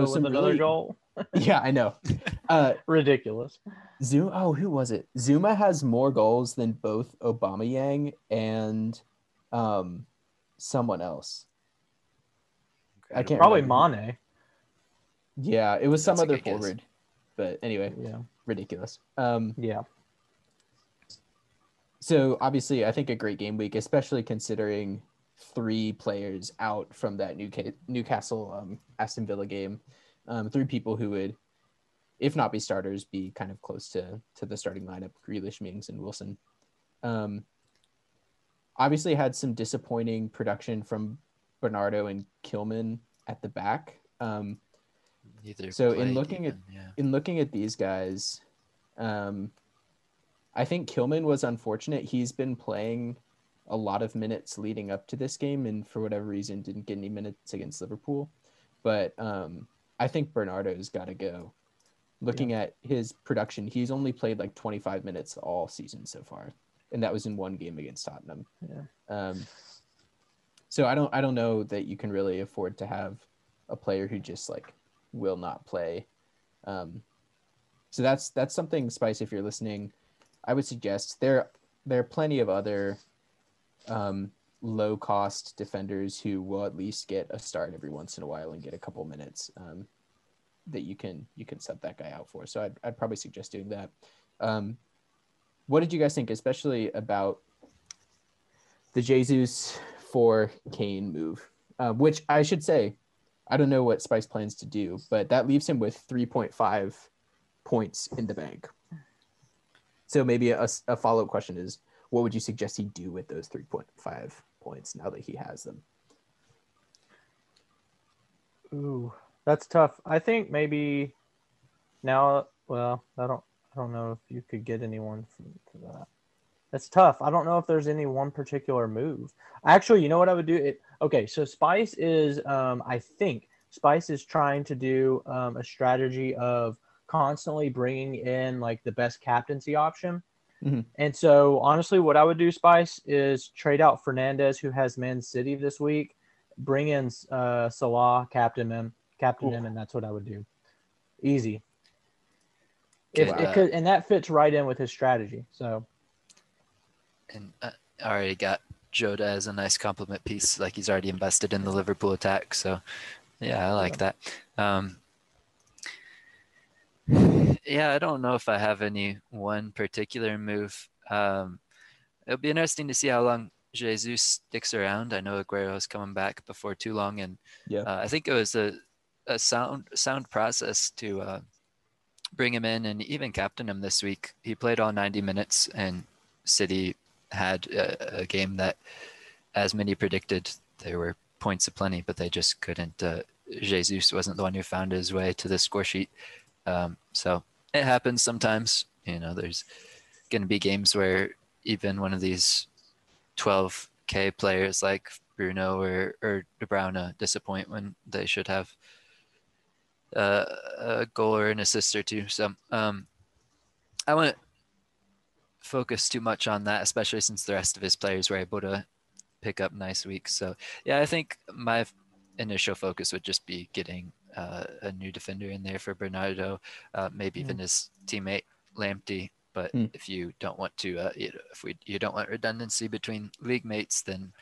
with another goal. Yeah, I know. Ridiculous. Zuma. Oh, who was it? Zuma has more goals than both Aubameyang and someone else. I can't. Probably remember. Mane. Yeah, it was some other forward. But anyway, yeah, ridiculous. Yeah. So obviously, I think a great game week, especially considering 3 players out from that Newcastle Aston Villa game. 3 people who would, if not be starters, be kind of close to the starting lineup: Grealish, Mings, and Wilson. Obviously, had some disappointing production from Bernardo and Kilman at the back. So in looking at these guys, I think Kilman was unfortunate. He's been playing a lot of minutes leading up to this game, and for whatever reason didn't get any minutes against Liverpool. But I think Bernardo's got to go. Looking at his production, he's only played like 25 minutes all season so far, and that was in one game against Tottenham. Yeah. So I don't know that you can really afford to have a player who just like will not play. So that's something, Spice, if you're listening, I would suggest there are plenty of other low-cost defenders who will at least get a start every once in a while and get a couple minutes that you can sub that guy out for. So I'd probably suggest doing that. What did you guys think, especially about the Jesus for Kane move? Which I should say, I don't know what Spice plans to do, but that leaves him with 3.5 points in the bank. So maybe a follow-up question is, what would you suggest he do with those 3.5 points now that he has them? Ooh, that's tough. I think maybe now, well, I don't know if you could get anyone for that. That's tough. I don't know if there's any one particular move. Actually, you know what I would do? So Spice is, I think Spice is trying to do a strategy of constantly bringing in like the best captaincy option. Mm-hmm. And so, honestly, what I would do, Spice, is trade out Fernandes, who has Man City this week, bring in Salah, captain him, and that's what I would do. Easy. And that fits right in with his strategy. So. And I already got Jota as a nice compliment piece. Like, he's already invested in the Liverpool attack. So, yeah, I like that. Yeah, I don't know if I have any one particular move. It'll be interesting to see how long Jesus sticks around. I know Aguero's coming back before too long, and I think it was a sound process to bring him in and even captain him this week. He played all 90 minutes, and City had a game that, as many predicted, there were points aplenty, but they just couldn't. Jesus wasn't the one who found his way to the score sheet. So it happens sometimes, you know, there's going to be games where even one of these 12K players like Bruno or De Bruyne disappoint when they should have a goal or an assist or two. So I wouldn't focus too much on that, especially since the rest of his players were able to pick up nice weeks. So, yeah, I think my initial focus would just be getting a new defender in there for Bernardo, maybe even his teammate Lamptey. But if you don't want to, you don't want redundancy between league mates, then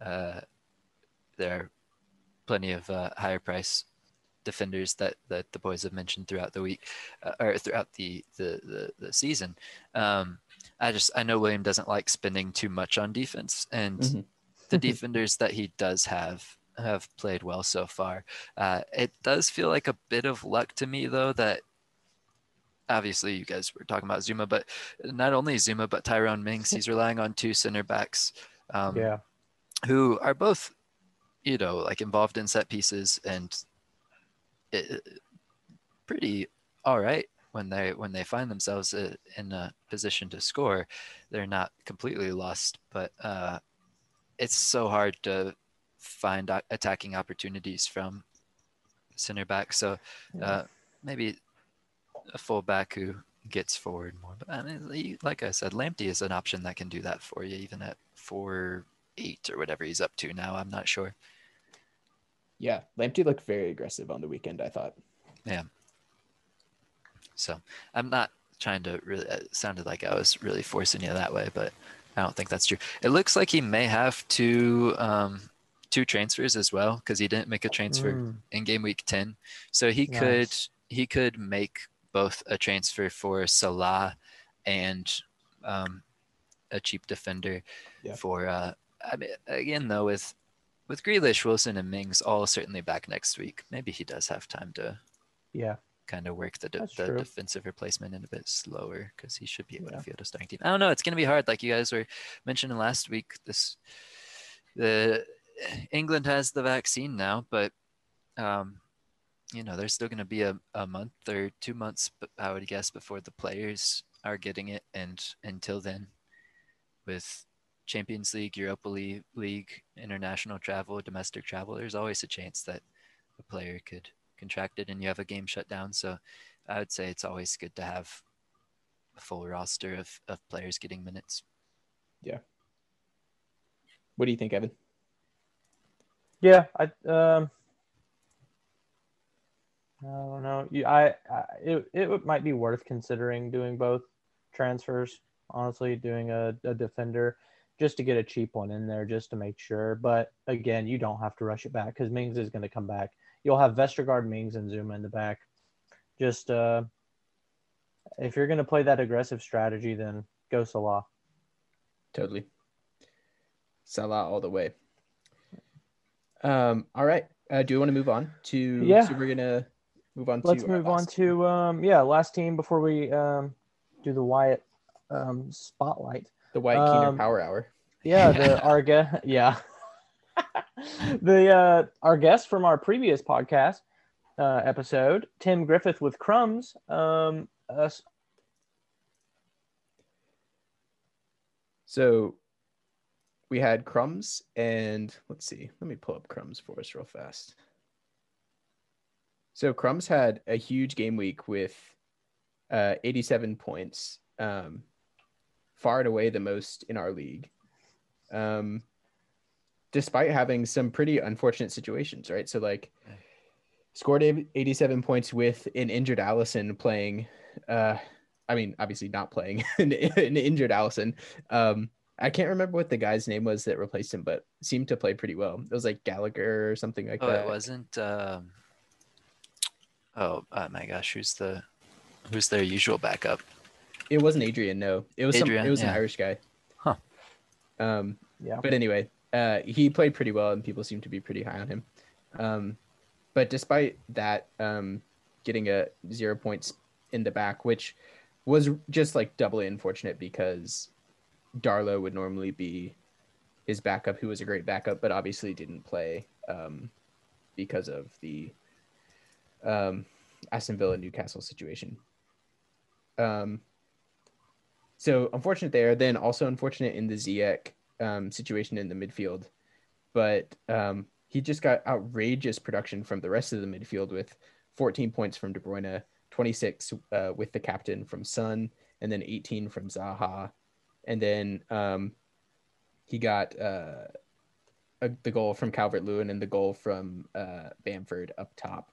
there are plenty of higher price defenders that the boys have mentioned throughout the week or throughout the season. I know William doesn't like spending too much on defense, and the defenders that he does have played well so far. It does feel like a bit of luck to me, though, that obviously you guys were talking about Zuma, but not only Zuma, but Tyrone Mings. He's relying on 2 center backs who are both, you know, like involved in set pieces and pretty all right when they find themselves in a position to score. They're not completely lost, but it's so hard to find attacking opportunities from center back. So maybe a full back who gets forward more. But I mean, like I said, Lamptey is an option that can do that for you, even at 4-8 or whatever he's up to now. I'm not sure. Yeah, Lamptey looked very aggressive on the weekend, I thought. Yeah. So I'm not trying to really, it sounded like I was really forcing you that way, but I don't think that's true. It looks like he may have two transfers as well, because he didn't make a transfer in game week 10. So he could make both a transfer for Salah and a cheap defender for I mean, again though, with Grealish, Wilson and Mings all certainly back next week, maybe he does have time to kind of work the defensive replacement in a bit slower, because he should be able to field a starting team. I don't know, it's going to be hard. Like you guys were mentioning last week, England has the vaccine now, but you know, there's still going to be a month or 2 months, I would guess, before the players are getting it. And until then, with Champions League, Europa League, international travel, domestic travel, there's always a chance that a player could contract it and you have a game shut down. So I would say it's always good to have a full roster of players getting minutes. Yeah. What do you think, Evan? Yeah, I don't know. It might be worth considering doing both transfers. Honestly, doing a defender just to get a cheap one in there, just to make sure. But again, you don't have to rush it back because Mings is going to come back. You'll have Vestergaard, Mings, and Zuma in the back. Just if you're going to play that aggressive strategy, then go Salah. Totally. Salah all the way. All right. Do you want to move on to? Yeah. So we're gonna move on. Let's move on to last team before we do the Wyatt spotlight. The Wyatt Keener Power Hour. Yeah. Our guest from our previous podcast episode, Tim Griffith with Crumbs. So. We had Crumbs and let's see. Let me pull up Crumbs for us real fast. So Crumbs had a huge game week with 87 points, far and away the most in our league, despite having some pretty unfortunate situations, right? So like scored 87 points with an injured Alisson playing. I mean, obviously not playing an injured Alisson. I can't remember what the guy's name was that replaced him, but seemed to play pretty well. It was like Gallagher or something like that. Oh, it wasn't. My gosh, who's their usual backup? It wasn't Adrian. No, it was Adrian, an Irish guy. Huh. But anyway, he played pretty well, and people seemed to be pretty high on him. But despite that, getting a 0 points in the back, which was just like doubly unfortunate because Darlow would normally be his backup, who was a great backup, but obviously didn't play because of the Aston Villa-Newcastle situation. So unfortunate there. Then also unfortunate in the Ziyech situation in the midfield. But he just got outrageous production from the rest of the midfield with 14 points from De Bruyne, 26 with the captain from Son, and then 18 from Zaha. And then he got the goal from Calvert-Lewin and the goal from Bamford up top.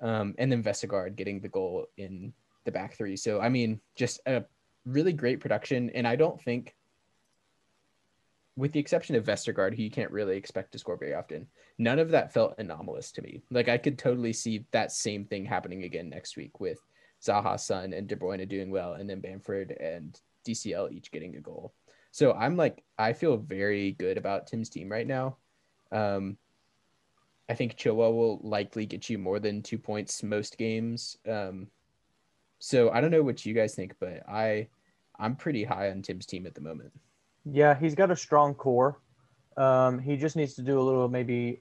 And then Vestergaard getting the goal in the back three. So, I mean, just a really great production. And I don't think, with the exception of Vestergaard, who you can't really expect to score very often, none of that felt anomalous to me. Like, I could totally see that same thing happening again next week with Zaha, Son, and De Bruyne doing well, and then Bamford and DCL each getting a goal. So I'm like, I feel very good about Tim's team right now. I think Chilwell will likely get you more than 2 points most games. So I don't know what you guys think, but I'm pretty high on Tim's team at the moment. Yeah, he's got a strong core. He just needs to do a little maybe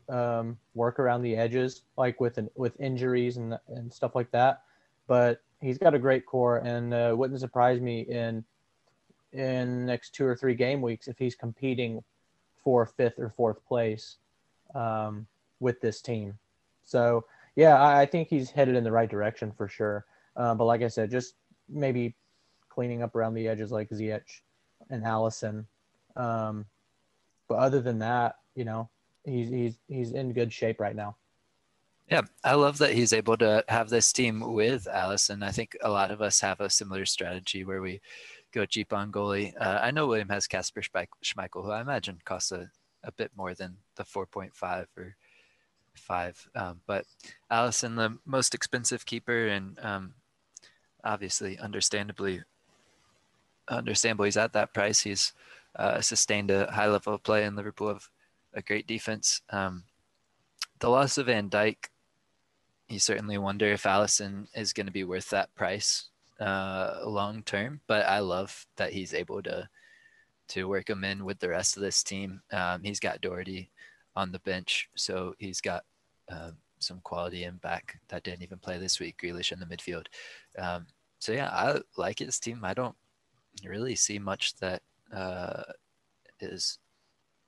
work around the edges, like with injuries and stuff like that. But he's got a great core, and wouldn't surprise me in next 2 or 3 game weeks if he's competing for 5th or 4th place with this team. So, yeah, I think he's headed in the right direction for sure. But like I said, just maybe cleaning up around the edges like Ziyech and Alisson. But other than that, you know, he's in good shape right now. Yeah, I love that he's able to have this team with Alisson. I think a lot of us have a similar strategy where we go cheap on goalie. I know William has Kasper Schmeichel, who I imagine costs a bit more than the 4.5 or 5. But Alisson, the most expensive keeper, and obviously, understandably, he's at that price. He's sustained a high level of play in Liverpool, of a great defense. The loss of Van Dijk, you certainly wonder if Alisson is going to be worth that price long term. But I love that he's able to work him in with the rest of this team. He's got Doherty on the bench, so he's got some quality in back that didn't even play this week. Grealish in the midfield. So yeah, I like his team. I don't really see much that is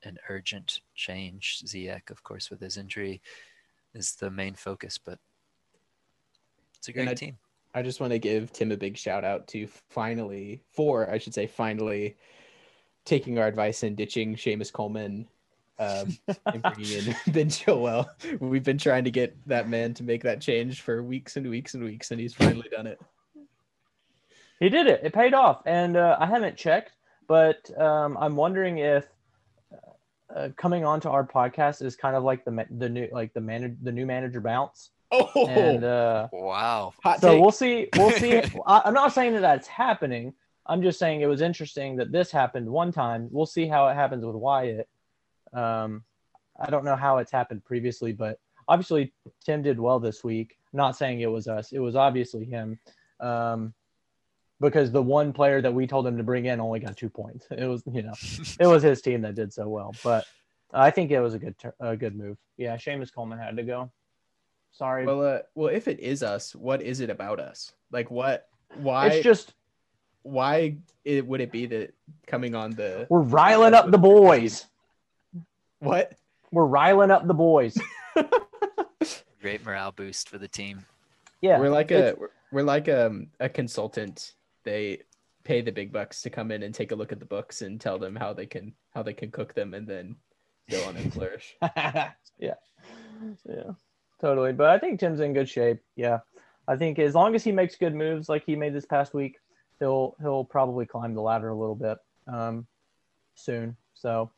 an urgent change. Ziyech, of course, with his injury, is the main focus, but it's a great team. I just want to give Tim a big shout out to finally taking our advice and ditching Seamus Coleman and bringing in Ben Chilwell. We've been trying to get that man to make that change for weeks and weeks and weeks, and he's finally done it. He did it. It paid off. And I haven't checked, but I'm wondering if coming onto our podcast is kind of like the new manager bounce. Oh, and, wow. So we'll see. I'm not saying that that's happening. I'm just saying it was interesting that this happened one time. We'll see how it happens with Wyatt. I don't know how it's happened previously, but obviously Tim did well this week. Not saying it was us. It was obviously him. Because the one player that we told him to bring in only got 2 points. It was his team that did so well, but I think it was a good move. Yeah. Seamus Coleman had to go. Sorry. Well, if it is us, what is it about us? Like why? It's just, would it be that coming on we're riling up the boys. What? We're riling up the boys. Great morale boost for the team. Yeah. We're like a consultant. They pay the big bucks to come in and take a look at the books and tell them how they can cook them and then go on and flourish. Yeah, totally. But I think Tim's in good shape. Yeah, I think as long as he makes good moves like he made this past week, he'll probably climb the ladder a little bit soon. So,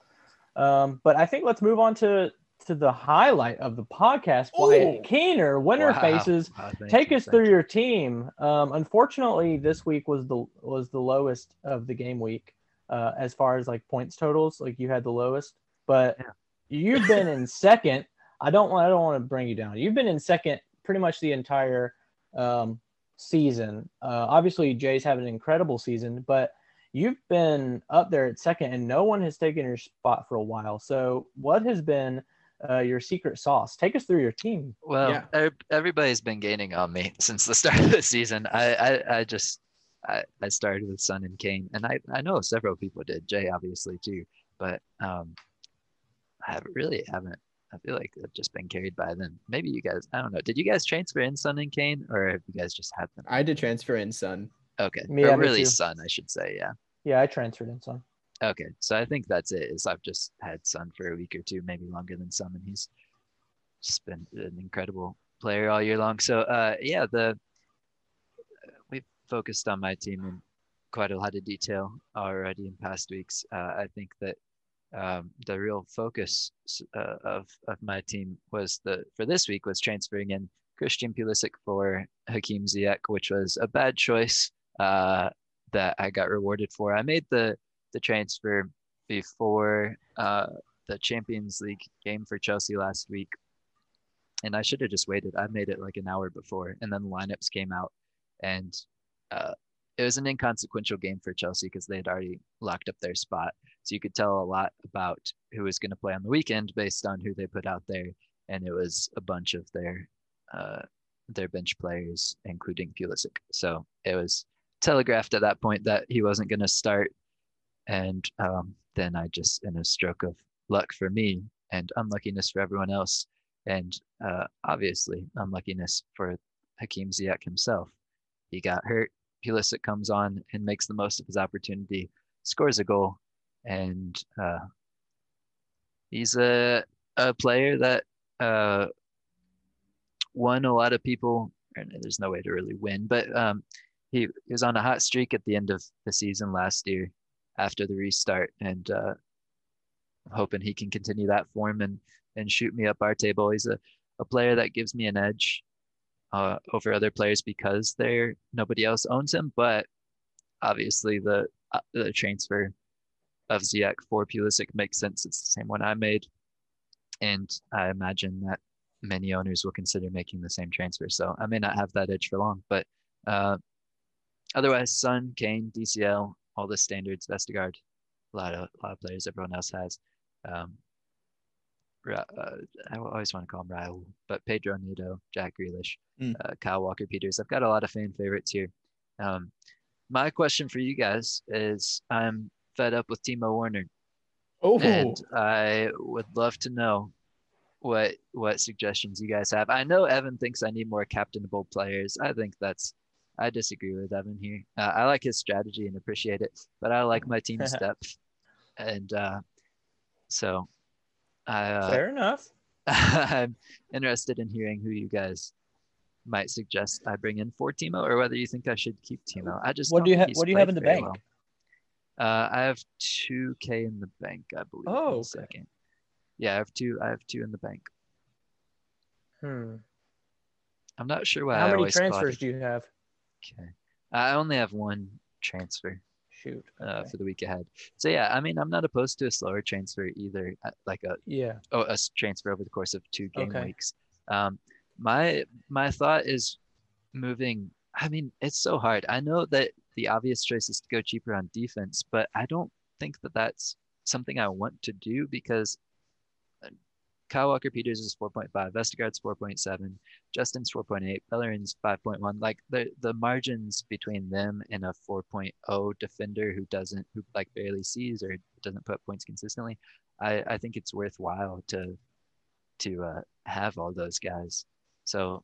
but I think let's move on to the highlight of the podcast. Wyatt Keener, winner faces. Wow, take us through your team. Unfortunately, this week was the lowest of the game week as far as like points totals. Like you had the lowest, but you've been in second. I don't want to bring you down. You've been in second pretty much the entire season. Obviously, Jay's having an incredible season, but you've been up there at second, and no one has taken your spot for a while. So, what has been your secret sauce? Take us through your team. Well, Everybody's been gaining on me since the start of the season. I started with Son and Kane, and I know several people did. Jay obviously too, but I haven't. I feel like I've just been carried by them. Maybe you guys. I don't know. Did you guys transfer in Son and Kane, or have you guys just had them? I did transfer in Son. Okay. Me too. Son, I should say. Yeah. Yeah, I transferred in Son. Okay, so I think that's it. I've just had Son for a week or two, maybe longer than some, and he's just been an incredible player all year long. So, we've focused on my team in quite a lot of detail already in past weeks. I think that the real focus of my team for this week was transferring in Christian Pulisic for Hakim Ziyech, which was a bad choice that I got rewarded for. I made the transfer before the Champions League game for Chelsea last week, and I should have just waited. I made it like an hour before, and then the lineups came out, and it was an inconsequential game for Chelsea because they had already locked up their spot. So you could tell a lot about who was going to play on the weekend based on who they put out there. And it was a bunch of their bench players, including Pulisic. So it was telegraphed at that point that he wasn't going to start. And then I just, in a stroke of luck for me and unluckiness for everyone else, and obviously unluckiness for Hakim Ziyech himself, he got hurt. Pulisic comes on and makes the most of his opportunity, scores a goal, and he's a player that won a lot of people. There's no way to really win, but he was on a hot streak at the end of the season last year after the restart, and I'm hoping he can continue that form and shoot me up our table. He's a player that gives me an edge over other players because nobody else owns him. But obviously the transfer of Ziyech for Pulisic makes sense. It's the same one I made, and I imagine that many owners will consider making the same transfer. So I may not have that edge for long, but otherwise, Son, Kane, DCL, all the standards, Vestergaard, a lot of players everyone else has. I always want to call him Raul, but Pedro Neto, Jack Grealish, Kyle Walker-Peters. I've got a lot of fan favorites here. My question for you guys is, I'm fed up with Timo Werner. Oh. And I would love to know what suggestions you guys have. I know Evan thinks I need more captainable players. I disagree with Evan here. I like his strategy and appreciate it, but I like my team's depth. And so... fair enough. I'm interested in hearing who you guys might suggest I bring in for Timo, or whether you think I should keep Timo. What do you have in the bank? Well. I have 2K in the bank, I believe. Oh, okay. Second. Yeah, I have two in the bank. I'm not sure why. How many transfers do you have? Okay, I only have one transfer. Shoot. Okay. For the week ahead. So yeah, I mean, I'm not opposed to a slower transfer either, like a transfer over the course of two game weeks. My thought is moving. I mean, it's so hard. I know that the obvious choice is to go cheaper on defense, but I don't think that that's something I want to do, because Kyle Walker-Peters is 4.5, Vestergaard's 4.7, Justin's 4.8, Bellerin's 5.1. Like the margins between them and a 4.0 defender who barely sees or doesn't put up points consistently, I think it's worthwhile to have all those guys. So,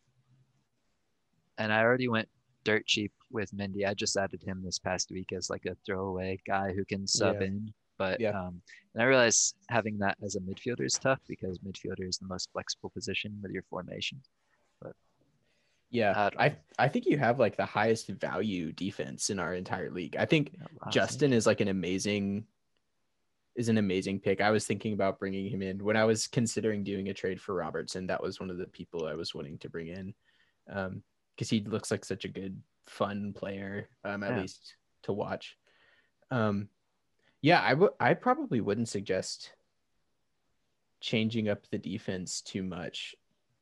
and I already went dirt cheap with Mendy. I just added him this past week as like a throwaway guy who can sub in. But and I realize having that as a midfielder is tough, because midfielder is the most flexible position with your formation. But yeah, I think you have like the highest value defense in our entire league. I think Justin is like an amazing pick. I was thinking about bringing him in when I was considering doing a trade for Robertson. That was one of the people I was wanting to bring in, because he looks like such a good, fun player, at least to watch. Yeah, I probably wouldn't suggest changing up the defense too much,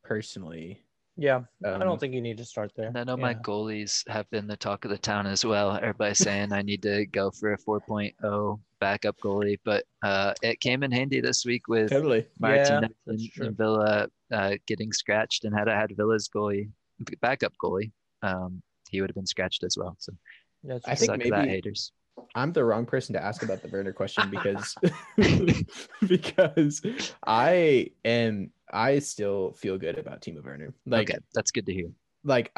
personally. Yeah, I don't think you need to start there. I know my goalies have been the talk of the town as well. Everybody's saying I need to go for a 4.0 backup goalie, but it came in handy this week with Martinez and Villa getting scratched. And had I had Villa's backup goalie, he would have been scratched as well. So that's I think maybe that, haters. I'm the wrong person to ask about the Werner question, because I still feel good about Timo Werner. Like, okay, that's good to hear. Like,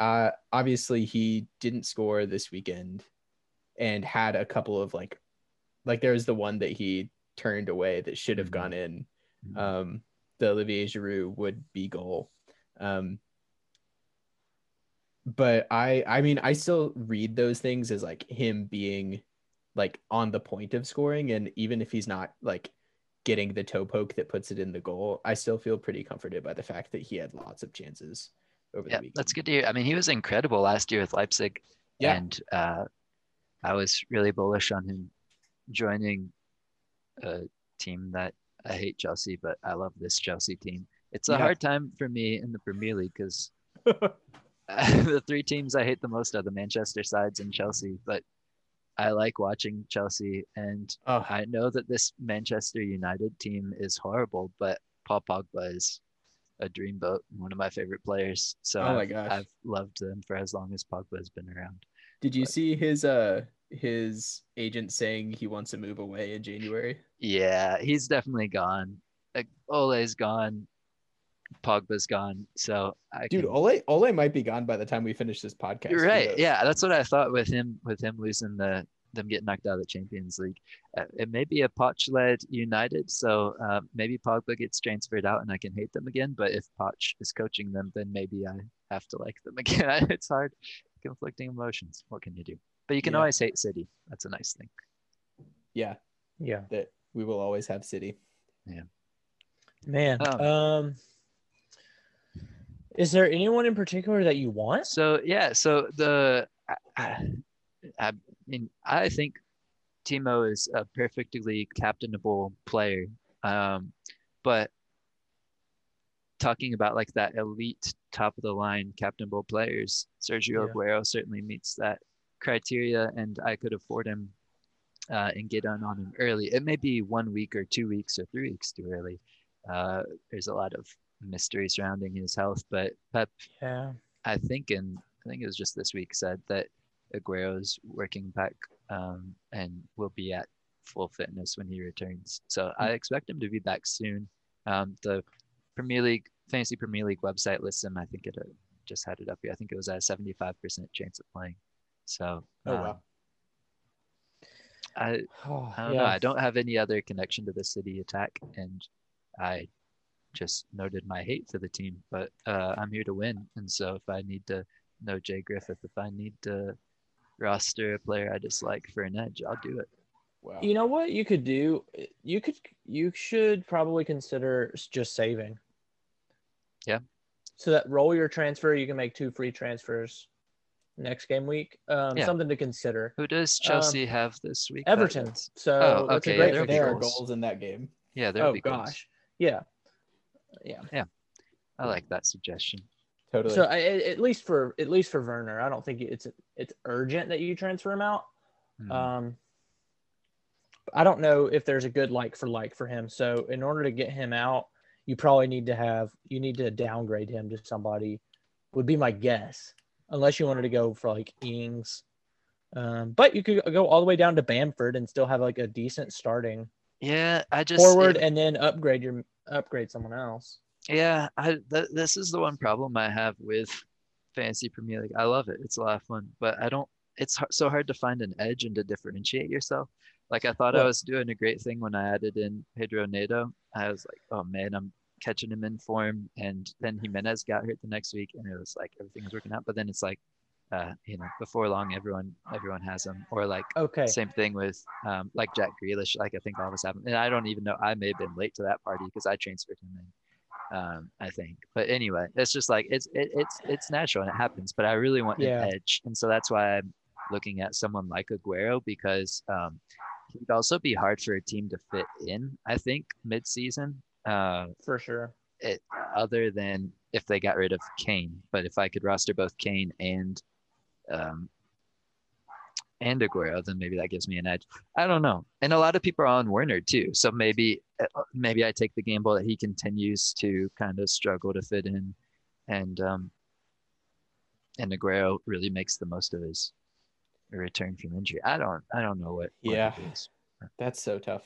obviously he didn't score this weekend, and had a couple of like there was the one that he turned away that should have gone in. The Olivier Giroud would be goal. But I mean, I still read those things as like him being like on the point of scoring. And even if he's not like getting the toe poke that puts it in the goal, I still feel pretty comforted by the fact that he had lots of chances over the weekend. That's good to hear. I mean, he was incredible last year with Leipzig. Yeah. And I was really bullish on him joining a team that I hate, Chelsea, but I love this Chelsea team. It's a hard time for me in the Premier League, because the three teams I hate the most are the Manchester sides and Chelsea, but I like watching Chelsea, and I know that this Manchester United team is horrible, but Paul Pogba is a dreamboat, one of my favorite players. So I've loved them for as long as Pogba has been around. Did you see his agent saying he wants to move away in January? Yeah, he's definitely gone. Like, Ole's gone. Pogba's gone. So Ole might be gone by the time we finish this podcast. You're right. Yeah, that's what I thought with him losing them getting knocked out of the Champions League. It may be a Poch-led United, so maybe Pogba gets transferred out and I can hate them again, but if Poch is coaching them, then maybe I have to like them again. It's hard. Conflicting emotions. What can you do? But you can always hate City. That's a nice thing. Yeah. Yeah. That we will always have City. Yeah. Man. Is there anyone in particular that you want? I think Timo is a perfectly captainable player. But talking about like that elite top of the line captainable players, Sergio Aguero certainly meets that criteria, and I could afford him and get on him early. It may be 1 week or 2 weeks or 3 weeks too early. There's a lot of mystery surrounding his health, but Pep, I think it was just this week, said that Aguero's working back and will be at full fitness when he returns. So I expect him to be back soon. The Fantasy Premier League website lists him. I think it just had it up here. I think it was at a 75% chance of playing. So I don't know. I don't have any other connection to the City attack, and I just noted my hate for the team, but I'm here to win. And so if I need to know Jay Griffith, if I need to roster a player I dislike for an edge, I'll do it. Wow. You know what you could do? You should probably consider just saving. Yeah. So that roll your transfer, you can make 2 free transfers next game week. Something to consider. Who does Chelsea have this week? Everton. So that's a great goals in that game. Yeah, there'll be goals. Gosh. Yeah. Yeah. Yeah. I like that suggestion. Totally. So at least for Werner, I don't think it's urgent that you transfer him out. Mm. I don't know if there's a good like for him. So in order to get him out, you probably need to downgrade him to somebody, would be my guess, unless you wanted to go for like Ings. But you could go all the way down to Bamford and still have like a decent starting. Yeah, I just forward and then upgrade someone else. Yeah, this is the one problem I have with Fantasy Premier League. I love it; it's a lot of fun, but it's so hard to find an edge and to differentiate yourself. Like, I thought I was doing a great thing when I added in Pedro Neto. I was like, oh, man, I'm catching him in form. And then Jimenez got hurt the next week, and it was like everything was working out. But then it's like, before long, everyone has him. Or like same thing with like Jack Grealish. Like, I think all this happened. And I don't even know. I may have been late to that party because I transferred him in, I think. But anyway, it's just like it's natural and it happens. But I really want an edge. And so that's why I'm looking at someone like Aguero, because it'd also be hard for a team to fit in, I think, mid-season. For sure. Other than if they got rid of Kane. But if I could roster both Kane and Aguero, then maybe that gives me an edge. I don't know. And a lot of people are on Werner too. So maybe I take the gamble that he continues to kind of struggle to fit in, and Aguero really makes the most of his return from injury. I don't know what. Yeah, that's so tough.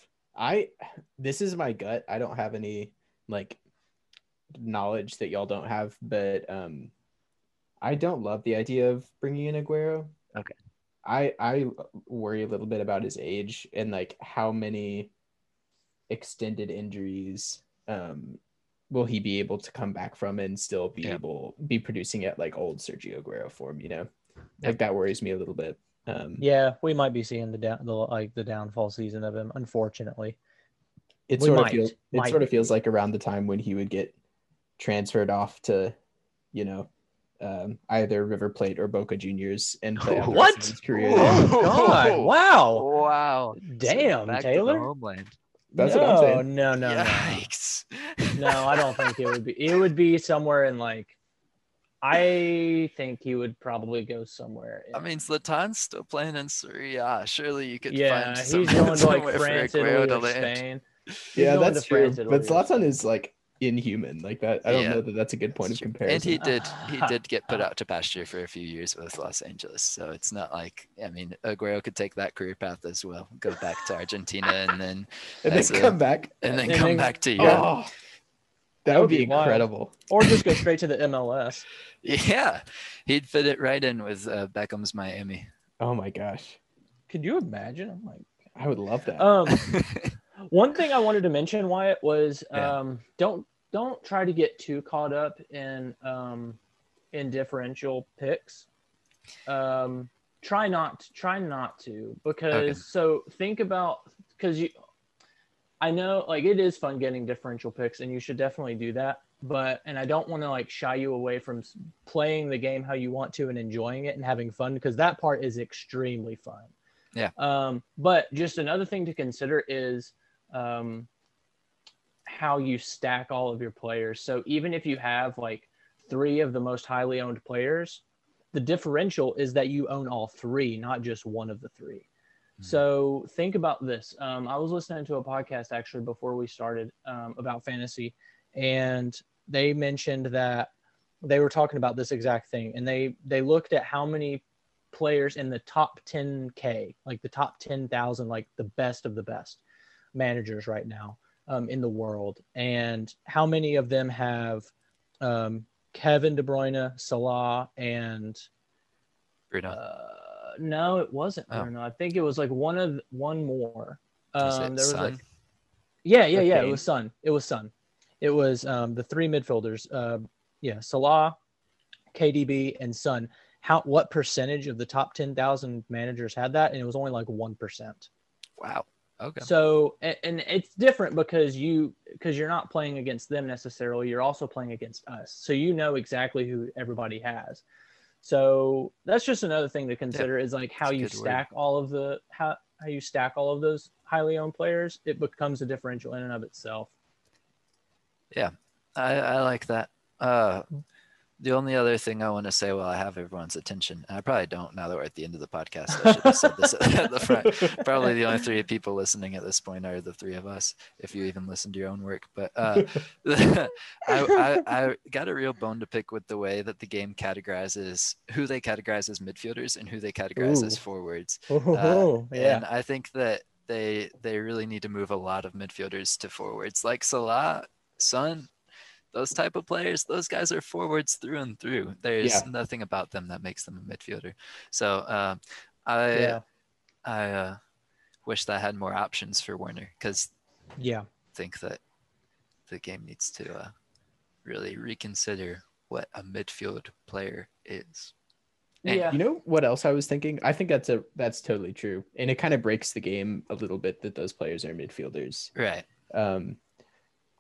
This is my gut. I don't have any like knowledge that y'all don't have, but I don't love the idea of bringing in Aguero. Okay. I worry a little bit about his age and like how many extended injuries will he be able to come back from and still be producing at like old Sergio Aguero form, you know? Like, that worries me a little bit. We might be seeing the downfall season of him, unfortunately. It sort of feels like around the time when he would get transferred off to, you know, either River Plate or Boca Juniors and play out the rest of his career. Oh God! Wow! Damn, so back Taylor. To the homeland. That's what I'm saying. No. Yikes. No, I don't think it would be. It would be somewhere in like I think he would probably go somewhere. I mean, Zlatan's still playing in Syria. Surely you could find some, he's going to like France, Italy, or Spain. Yeah, that's true. But Zlatan is like inhuman like that. I don't know that that's a good point of comparison. And he did get put out to pasture for a few years with Los Angeles. So it's not like, I mean, Aguero could take that career path as well. Go back to Argentina and then come back. And then come back to Europe. Oh. That would be incredible. Wild. Or just go straight to the MLS. Yeah. He'd fit it right in with Beckham's Miami. Oh, my gosh. Could you imagine? I'm like, I would love that. One thing I wanted to mention, Wyatt, was don't try to get too caught up in differential picks. Try not to I know, like, it is fun getting differential picks, and you should definitely do that. But I don't want to, like, shy you away from playing the game how you want to and enjoying it and having fun, because that part is extremely fun. Yeah. But just another thing to consider is how you stack all of your players. So even if you have, like, 3 of the most highly owned players, the differential is that you own all 3, not just one of the 3. So think about this. I was listening to a podcast actually before we started about fantasy, and they mentioned that they were talking about this exact thing. And they looked at how many players in the top 10K, like the top 10,000, like the best of the best managers right now in the world. And how many of them have Kevin De Bruyne, Salah, and Bruno. No, it wasn't. I don't know. I think it was like one more. There was Son? Yeah. Okay. It was Son. It was the 3 midfielders. Salah, KDB, and Son. What percentage of the top 10,000 managers had that? And it was only like 1%. Wow. Okay. So, and it's different because you're not playing against them necessarily. You're also playing against us. So you know exactly who everybody has. So that's just another thing to consider is like how you stack all of the how you stack all of those highly owned players. It becomes a differential in and of itself. Yeah, I like that. The only other thing I want to say while I have everyone's attention, and I probably don't now that we're at the end of the podcast, I should have said this at the front. Probably the only 3 people listening at this point are the 3 of us, if you even listen to your own work. But I got a real bone to pick with the way that the game categorizes who they categorize as midfielders and who they categorize as forwards. And I think that they really need to move a lot of midfielders to forwards, like Salah, Son. Those type of players, those guys are forwards through and through. There's nothing about them that makes them a midfielder. So I wish that I had more options for Werner, because I think that the game needs to really reconsider what a midfield player is. And you know what else I was thinking? I think that's totally true. And it kind of breaks the game a little bit that those players are midfielders. Right.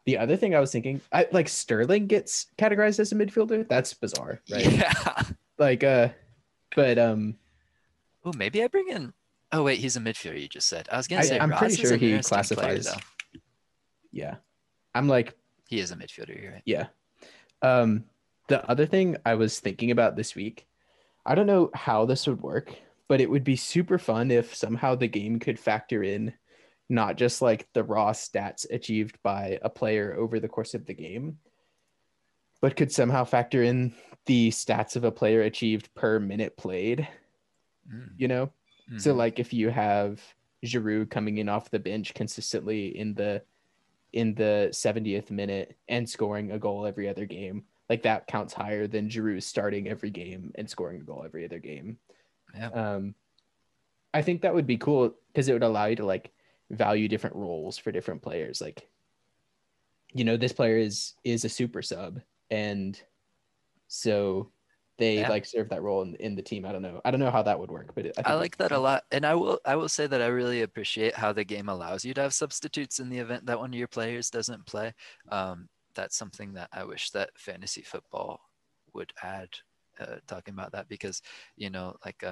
The other thing I was thinking, like Sterling gets categorized as a midfielder. That's bizarre, right? Yeah. Like, oh, maybe I bring in. Oh wait, he's a midfielder. You just said. I was gonna say. I'm Ross pretty sure he classifies. Player, yeah, I'm like. He is a midfielder. You're right. Yeah. The other thing I was thinking about this week, I don't know how this would work, but it would be super fun if somehow the game could factor in. Not just like the raw stats achieved by a player over the course of the game, but could somehow factor in the stats of a player achieved per minute played, you know? So like if you have Giroud coming in off the bench consistently in the 70th minute and scoring a goal every other game, like that counts higher than Giroud starting every game and scoring a goal every other game. Yeah. I think that would be cool because it would allow you to like, value different roles for different players. Like, you know, this player is a super sub, and so they like serve that role in the team. I don't know how that would work, but I like that a lot. And I will say that I really appreciate how the game allows you to have substitutes in the event that one of your players doesn't play. That's something that I wish that fantasy football would add, talking about that, because, you know, like,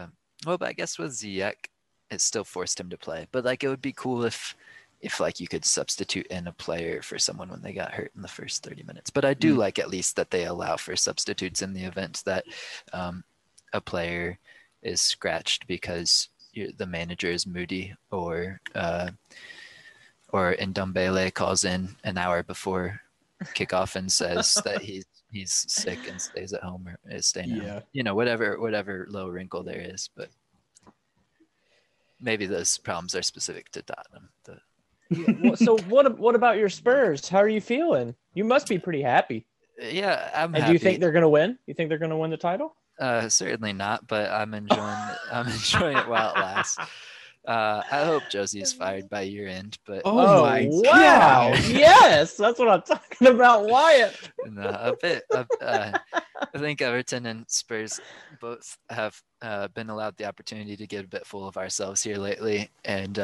but I guess with Ziyech, it still forced him to play, but like it would be cool if if like you could substitute in a player for someone when they got hurt in the first 30 minutes. But I do like at least that they allow for substitutes in the event that a player is scratched because the manager is moody or Ndombele calls in an hour before kickoff and says that he's sick and stays at home or is staying at home. You know, whatever little wrinkle there is, but maybe those problems are specific to Tottenham. So what about your Spurs? How are you feeling? You must be pretty happy. Yeah, I'm happy. And do you think they're going to win? You think they're going to win the title? Certainly not, but I'm enjoying it while it lasts. I hope Josie's fired by year end, but wow, yes, that's what I'm talking about, Wyatt. I think Everton and Spurs both have been allowed the opportunity to get a bit full of ourselves here lately, and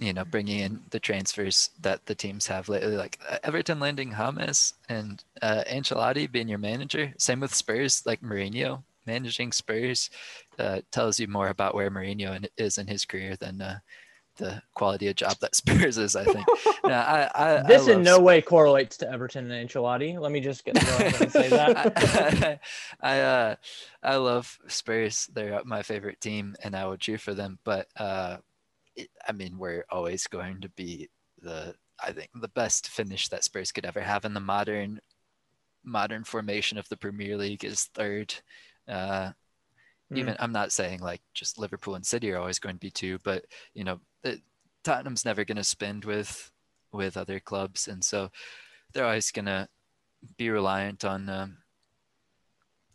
you know, bringing in the transfers that the teams have lately, like Everton landing James and Ancelotti being your manager. Same with Spurs, like Mourinho managing Spurs tells you more about where Mourinho is in his career than the quality of job that Spurs is, I think. This in no way correlates to Everton and Ancelotti. Let me just get going and say that. I love Spurs. They're my favorite team, and I will cheer for them. But I mean, we're always going to be the best finish that Spurs could ever have in the modern formation of the Premier League is third. I'm not saying like just Liverpool and City are always going to be two, but you know, Tottenham's never going to spend with other clubs, and so they're always going to be reliant on.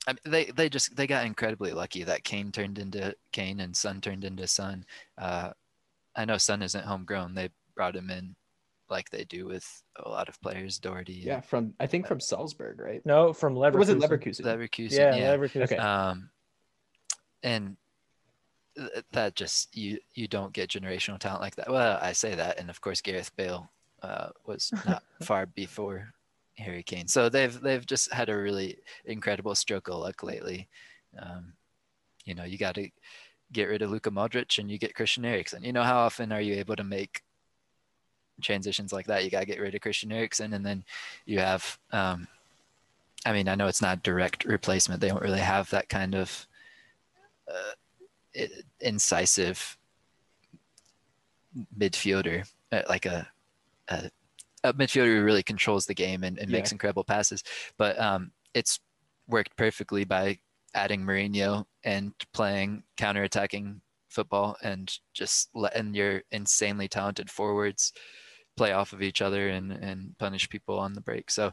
I mean, they got incredibly lucky that Kane turned into Kane and Son turned into Son. I know Son isn't homegrown; they brought him in, like they do with a lot of players, Doherty. Yeah, from Salzburg, right? No, from Leverkusen. Was it Leverkusen? Leverkusen. Yeah. Leverkusen. Okay. And that just you don't get generational talent like that. Well, I say that, and of course Gareth Bale was not far before Harry Kane. So they've just had a really incredible stroke of luck lately. You know, you got to get rid of Luka Modric, and you get Christian Eriksen. You know, how often are you able to make transitions like that? You got to get rid of Christian Eriksen, and then you have I mean, I know it's not a direct replacement, they don't really have that kind of incisive midfielder, like a midfielder who really controls the game and makes incredible passes, but it's worked perfectly by adding Mourinho and playing counter-attacking football and just letting your insanely talented forwards play off of each other and punish people on the break. So,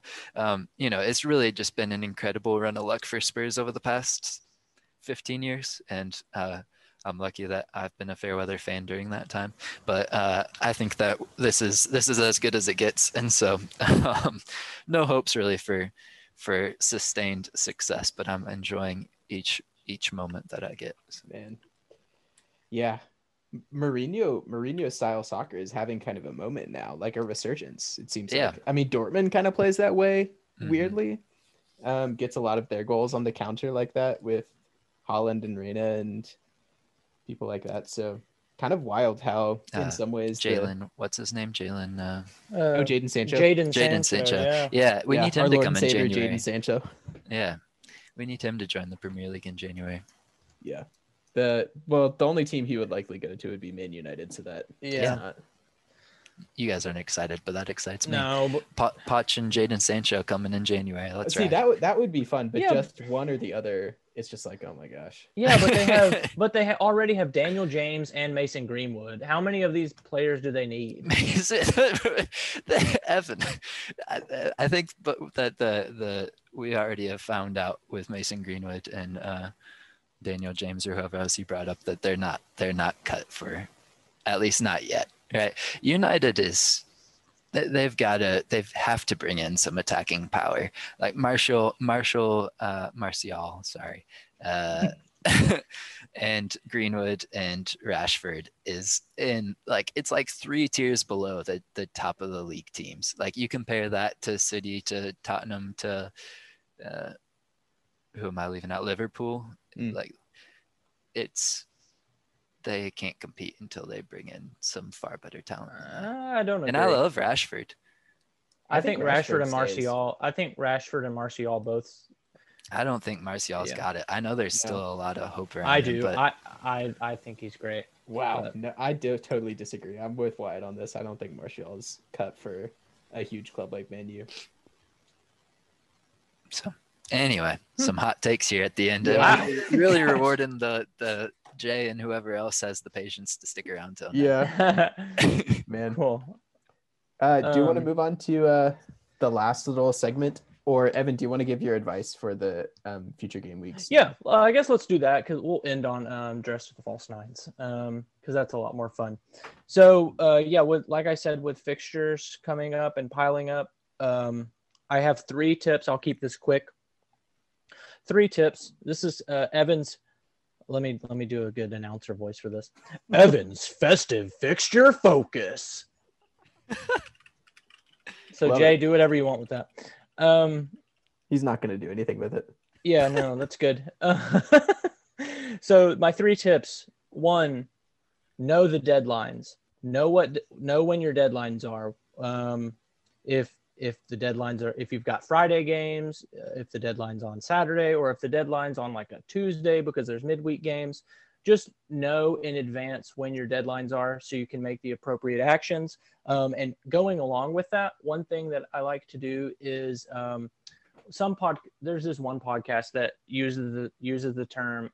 you know, it's really just been an incredible run of luck for Spurs over the past 15 years. And I'm lucky that I've been a fair weather fan during that time, but I think that this is as good as it gets. And so no hopes really for sustained success, but I'm enjoying each moment that I get. Man. Yeah. Mourinho style soccer is having kind of a moment now, like a resurgence, it seems like. I mean, Dortmund kind of plays that way, weirdly. Gets a lot of their goals on the counter like that with Haaland and Reina and people like that. So kind of wild how in some ways Jadon Sancho. Jadon Sancho. Yeah, we need him to come in January. Jadon Sancho. Yeah. We need him to join the Premier League in January. Yeah. The only team he would likely go to would be Man United, so that you guys aren't excited, but that excites me. No, but Poch and Jadon Sancho coming in January. Let's see. That would be fun, but just one or the other, it's just like, oh my gosh. Yeah, but they already have Daniel James and Mason Greenwood. How many of these players do they need? Evan, I think, but that we already have found out with Mason Greenwood and Daniel James or whoever else you brought up that they're not cut for, at least not yet, right? United is they have to bring in some attacking power, like Martial, and Greenwood and Rashford is in, like, it's like three tiers below the top of the league teams. Like, you compare that to City, to Tottenham, to who am I leaving out? Liverpool. Like, it's they can't compete until they bring in some far better talent. I don't agree. And I love Rashford. I think Rashford and Martial both. I don't think Martial's got it. I know there's still a lot of hope around him. But... I think he's great. Wow. No, I do totally disagree. I'm with Wyatt on this. I don't think Martial's cut for a huge club like Man U. So anyway, some hot takes here at the end. Really rewarding the Jay and whoever else has the patience to stick around till now. Yeah. Man. Cool. Do you want to move on to the last little segment? Or Evan, do you want to give your advice for the future game weeks? Yeah, I guess let's do that because we'll end on Dress with the False Nines because that's a lot more fun. So, like I said, with fixtures coming up and piling up, I have three tips. I'll keep this quick. Three tips. This is Evan's. Let me do a good announcer voice for this. Evan's festive fixture focus. So, Jay, do whatever you want with that. He's not going to do anything with it. Yeah, no, that's good. So my three tips: 1, know the deadlines. Know when your deadlines are. If you've got Friday games, if the deadline's on Saturday, or if the deadline's on like a Tuesday because there's midweek games, just know in advance when your deadlines are so you can make the appropriate actions. And going along with that, one thing that I like to do is there's this one podcast that uses the term,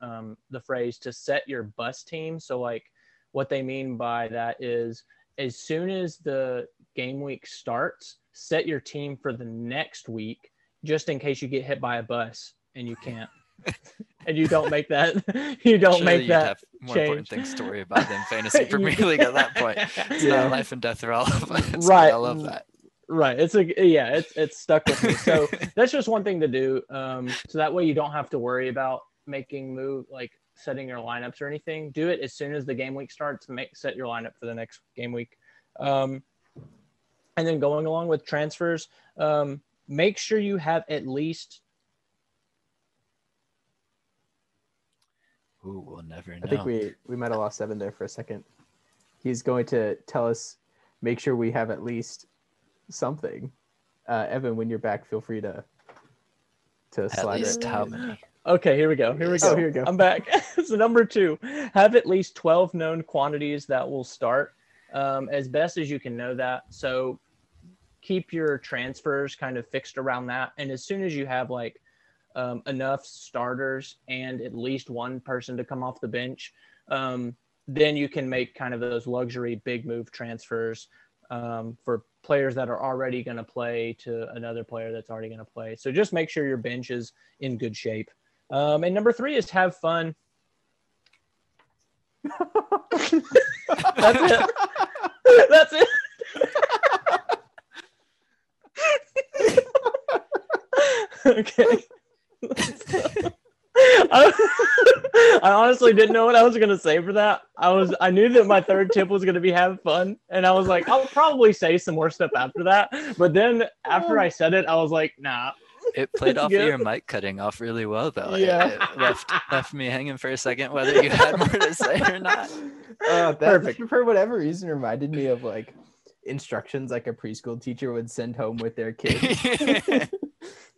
the phrase to set your bus team. So like what they mean by that is as soon as the game week starts, set your team for the next week, just in case you get hit by a bus and you can't. And you don't make that have more change. Important things to worry about than fantasy Premier League at that point. It's not life and death for all of us. Right. I love that. Right. It's stuck with me. So that's just one thing to do. So that way you don't have to worry about making move, like setting your lineups or anything. Do it as soon as the game week starts, set your lineup for the next game week. And then going along with transfers, make sure you have at least Ooh, we'll never know. I think we might have lost Evan there for a second. He's going to tell us, make sure we have at least something. Evan, when you're back, feel free to slide it. How many? Okay, here we go. Oh, here we go. I'm back. So number 2, have at least 12 known quantities that will start as best as you can know that. So keep your transfers kind of fixed around that. And as soon as you have like, enough starters and at least one person to come off the bench, then you can make kind of those luxury big move transfers for players that are already going to play to another player that's already going to play. So just make sure your bench is in good shape. And number 3 is have fun. That's it. That's it. Okay. I honestly didn't know what I was gonna say for that. I knew that my third tip was gonna be have fun, and I was like, I'll probably say some more stuff after that. But then after I said it, I was like, nah. It played off of your mic cutting off really well, though. Yeah, it left me hanging for a second, whether you had more to say or not. Perfect. For whatever reason, reminded me of like instructions like a preschool teacher would send home with their kids.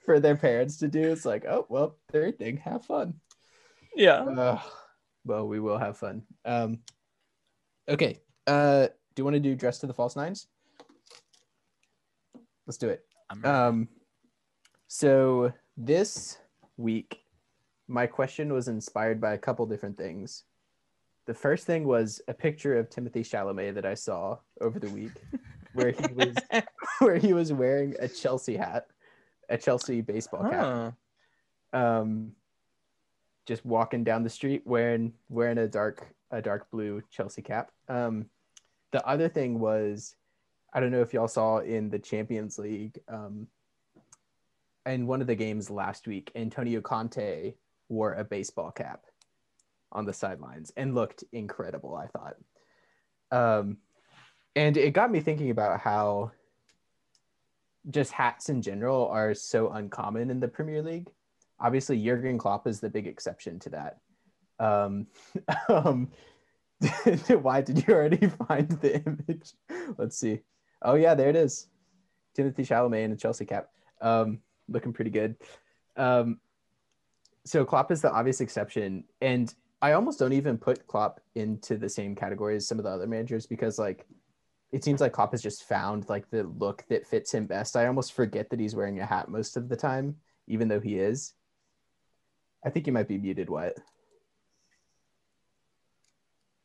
For their parents to do. It's like, oh well, third thing, have fun. Yeah. Well, we will have fun. Okay. Do you want to do Dress to the False Nines? Let's do it. So this week, my question was inspired by a couple different things. The first thing was a picture of Timothée Chalamet that I saw over the week, where he was wearing a Chelsea hat. A Chelsea baseball cap, just walking down the street wearing a dark blue Chelsea cap. The other thing was, I don't know if y'all saw in the Champions League, in one of the games last week, Antonio Conte wore a baseball cap on the sidelines and looked incredible, I thought. And it got me thinking about how just hats in general are so uncommon in the Premier League. Obviously, Jurgen Klopp is the big exception to that. Why did you already find the image? Let's see. Oh, yeah, there it is. Timothy Chalamet in a Chelsea cap. Looking pretty good. So Klopp is the obvious exception. And I almost don't even put Klopp into the same category as some of the other managers because, like, it seems like Klopp has just found, like, the look that fits him best. I almost forget that he's wearing a hat most of the time, even though he is. I think you might be muted, Wyatt.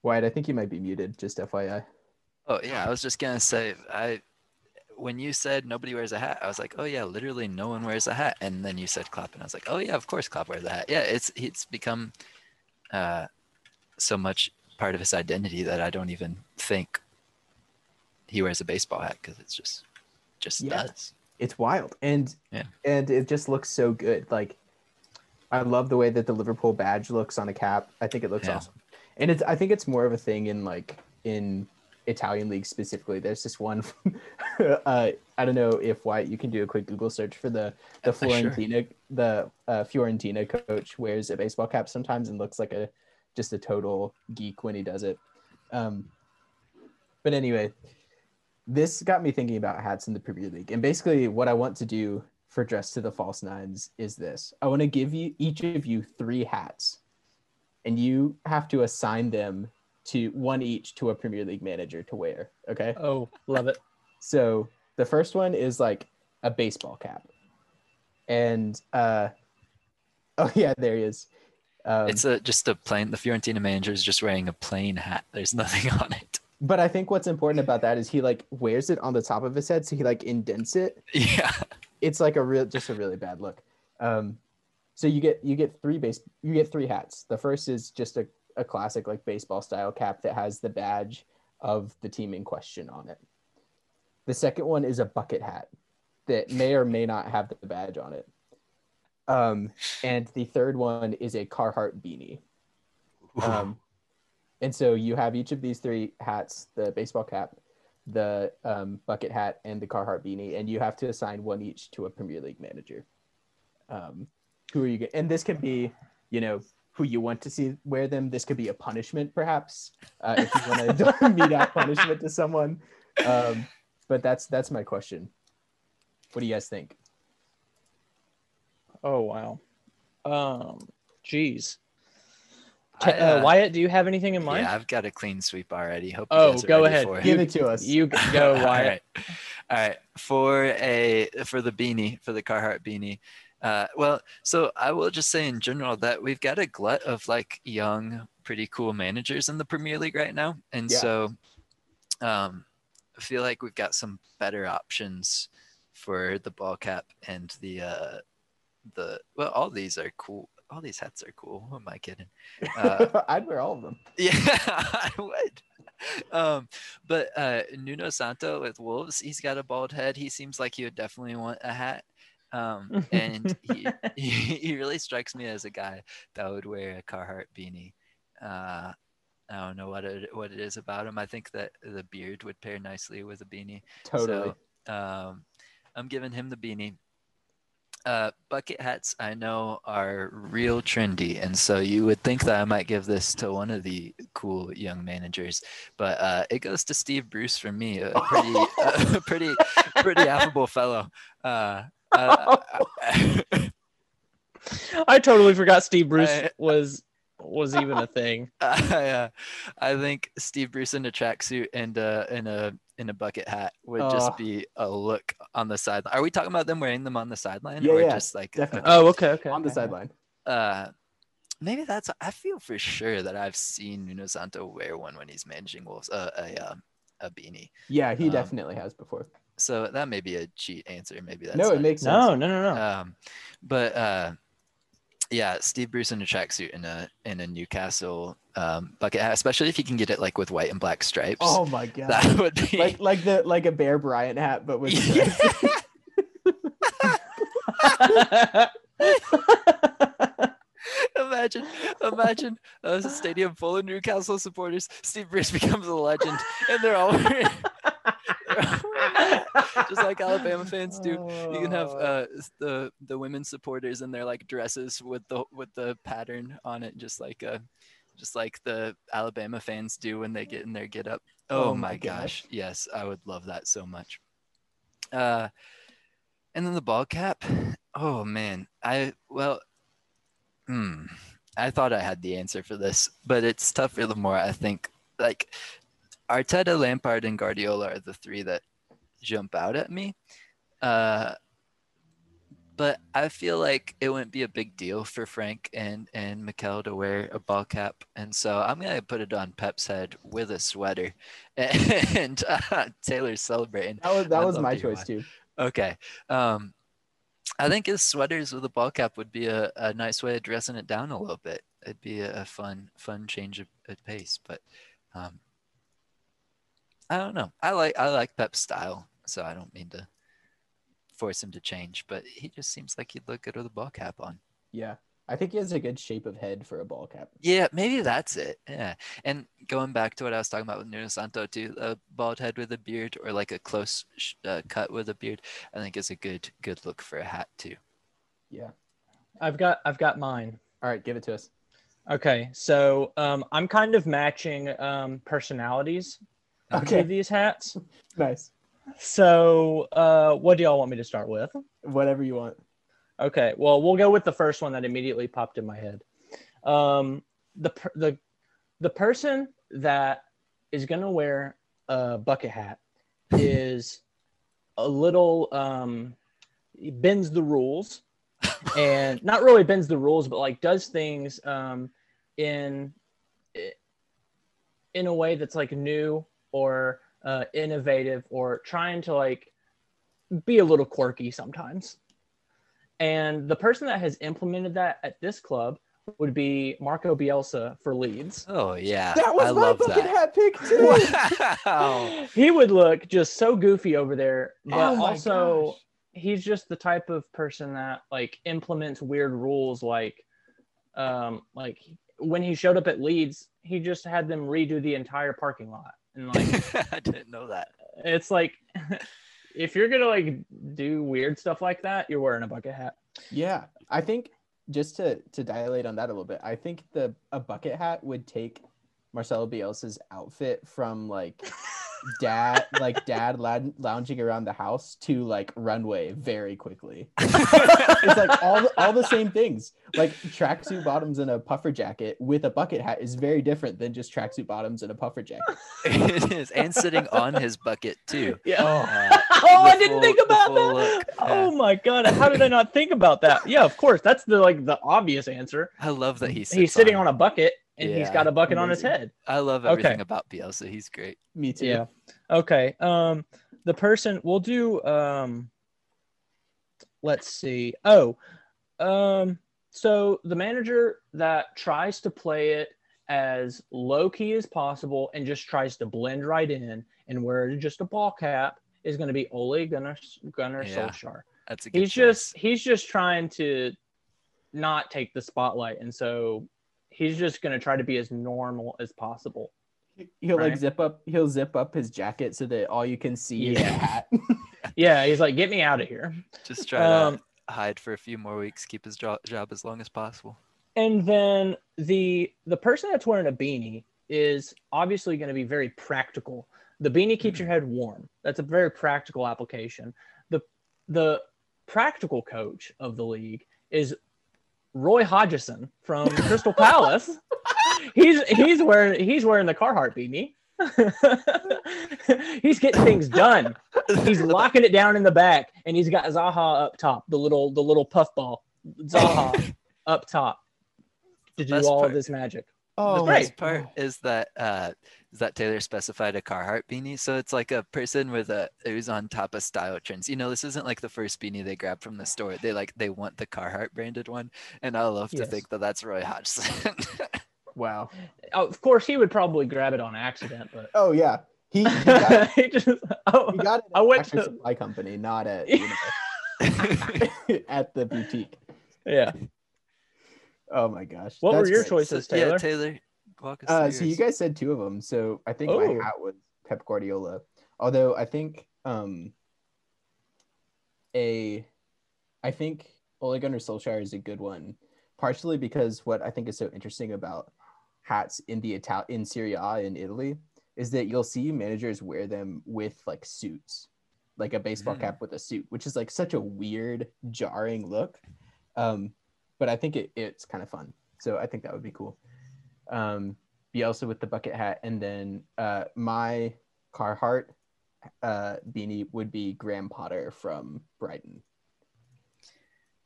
Wyatt, I think you might be muted, just FYI. Oh, yeah, I was just going to say, when you said nobody wears a hat, I was like, oh, yeah, literally no one wears a hat. And then you said Klopp, and I was like, oh, yeah, of course Klopp wears a hat. Yeah, it's become so much part of his identity that I don't even think he wears a baseball hat because it's just yeah, does. It's wild. And yeah. And it just looks so good. Like, I love the way that the Liverpool badge looks on a cap. I think it looks awesome. And I think it's more of a thing in Italian league specifically. There's this one, I don't know if Wyatt, you can do a quick Google search for the Fiorentina, sure. the Fiorentina coach wears a baseball cap sometimes and looks like just a total geek when he does it. But anyway, this got me thinking about hats in the Premier League. And basically what I want to do for Dress to the False Nines is this. I want to give you each of you three hats, and you have to assign them to one each to a Premier League manager to wear, okay? Oh, love it. So the first one is like a baseball cap. And, oh yeah, there he is. It's just a plain, the Fiorentina manager is just wearing a plain hat. There's nothing on it. But I think what's important about that is he like wears it on the top of his head. So he like indents it. Yeah. It's like just a really bad look. So you get three hats. The first is just a classic like baseball style cap that has the badge of the team in question on it. The second one is a bucket hat that may or may not have the badge on it. And the third one is a Carhartt beanie. And so you have each of these three hats, the baseball cap, the bucket hat, and the Carhartt beanie, and you have to assign one each to a Premier League manager. Who are you getting? And this can be, who you want to see wear them. This could be a punishment, perhaps, if you want to mete out punishment to someone. But that's my question. What do you guys think? Oh, wow. Geez. Wyatt, do you have anything in mind? Yeah, I've got a clean sweep already. Hope you guys are go ahead. Give it to us. You go, Wyatt. All right. For the beanie, for the Carhartt beanie. So I will just say in general that we've got a glut of like young, pretty cool managers in the Premier League right now. And so I feel like we've got some better options for the ball cap and all these are cool. All these hats are cool. Who am I kidding? I'd wear all of them. Yeah, I would. But Nuno Santo with Wolves, he's got a bald head. He seems like he would definitely want a hat. And he really strikes me as a guy that would wear a Carhartt beanie. I don't know what it is about him. I think that the beard would pair nicely with a beanie. Totally. So, I'm giving him the beanie. Bucket hats I know are real trendy, and so you would think that I might give this to one of the cool young managers, but it goes to Steve Bruce for me, a pretty affable fellow. I totally forgot Steve Bruce was even a thing. I think Steve Bruce in a tracksuit and in a bucket hat would just be a look on the sideline. Are we talking about them wearing them on the sideline? Yeah, just like definitely. Okay. On the sideline. Maybe that's. I feel for sure that I've seen Nuno Santo wear one when he's managing Wolves. A beanie. Yeah, he definitely has before. So that may be a cheat answer. Maybe that's it makes sense. No. Yeah, Steve Bruce in a tracksuit in a Newcastle bucket hat, especially if you can get it like with white and black stripes. Oh my god, that would be like a Bear Bryant hat, but with Imagine a stadium full of Newcastle supporters. Steve Bruce becomes a legend, and they're all wearing. Just like Alabama fans do. You can have the women supporters in their like dresses with the pattern on it, just like a just like the Alabama fans do when they get in their get up. Oh my gosh. Yes, I would love that so much. And then the ball cap. Oh man, I thought I had the answer for this, but it's tougher the more I think. Like Arteta, Lampard, and Guardiola are the three that jump out at me. But I feel like it wouldn't be a big deal for Frank and Mikel to wear a ball cap. And so I'm going to put it on Pep's head with a sweater and Taylor's celebrating. That was my choice too. Okay. I think his sweaters with a ball cap would be a nice way of dressing it down a little bit. It'd be a fun change of pace, but I don't know. I like Pep's style, so I don't mean to force him to change, but he just seems like he'd look good with a ball cap on. Yeah, I think he has a good shape of head for a ball cap. Yeah, maybe that's it. Yeah, and going back to what I was talking about with Nuno Santo too, a bald head with a beard or like a close cut with a beard, I think is a good look for a hat too. Yeah, I've got mine. All right, give it to us. Okay, so I'm kind of matching personalities to these hats. Nice. So, what do y'all want me to start with? Whatever you want. Okay. Well, we'll go with the first one that immediately popped in my head. The person that is going to wear a bucket hat is a little bends the rules, and not really bends the rules, but like does things in a way that's like new or innovative, or trying to like be a little quirky sometimes. And the person that has implemented that at this club would be Marco Bielsa for Leeds. Oh yeah, that was my bucket hat pick too. Wow. He would look just so goofy over there, but also he's just the type of person that like implements weird rules, like when he showed up at Leeds, he just had them redo the entire parking lot. And like I didn't know that. It's like if you're gonna like do weird stuff like that, you're wearing a bucket hat. Yeah, I think just to dilate on that a little bit, I think a bucket hat would take Marcelo Bielsa's outfit from like dad lounging around the house to like runway very quickly. It's like all the same things. Like tracksuit bottoms and a puffer jacket with a bucket hat is very different than just tracksuit bottoms and a puffer jacket. It is, and sitting on his bucket too. Yeah. I didn't think about that. Look. Oh my god, how did I not think about that? Yeah, of course, that's the like the obvious answer. I love that he's sitting on a bucket. And yeah, he's got a bucket on his head. I love everything about Bielsa. He's great. Me too. Yeah. Okay. The person we'll do. Let's see. So the manager that tries to play it as low key as possible and just tries to blend right in and wear just a ball cap is going to be Ole Gunnar Solskjaer. That's a good choice. He's just trying to not take the spotlight, and so he's just going to try to be as normal as possible. He'll right? like zip up his jacket so that all you can see is the hat. Yeah. He's like, get me out of here. Just try to hide for a few more weeks, keep his job as long as possible. And then the person that's wearing a beanie is obviously going to be very practical. The beanie keeps your head warm. That's a very practical application. The practical coach of the league is Roy Hodgson from Crystal Palace. He's wearing the Carhartt beanie. He's getting things done. He's locking it down in the back, and he's got Zaha up top, the little puffball Zaha up top to do all of this magic. Oh, the best part is that Taylor specified a Carhartt beanie, so it's like a person who's on top of style trends. You know, this isn't like the first beanie they grab from the store. They want the Carhartt branded one, and I love to think that that's Roy Hodgson. Wow. Oh, of course, he would probably grab it on accident, but oh yeah, he got it. He got it. I went to supply company, not at at the boutique. Yeah. Oh my gosh! What were your choices, Taylor? Yeah, Taylor, walk us through yours. So you guys said two of them. So I think my hat was Pep Guardiola. Although I think I think Ole Gunnar Solskjaer is a good one, partially because what I think is so interesting about hats in the in Serie A in Italy is that you'll see managers wear them with like suits, like a baseball cap with a suit, which is like such a weird, jarring look. But I think it's kind of fun. So I think that would be cool. Bielsa with the bucket hat. And then my Carhartt beanie would be Graham Potter from Brighton.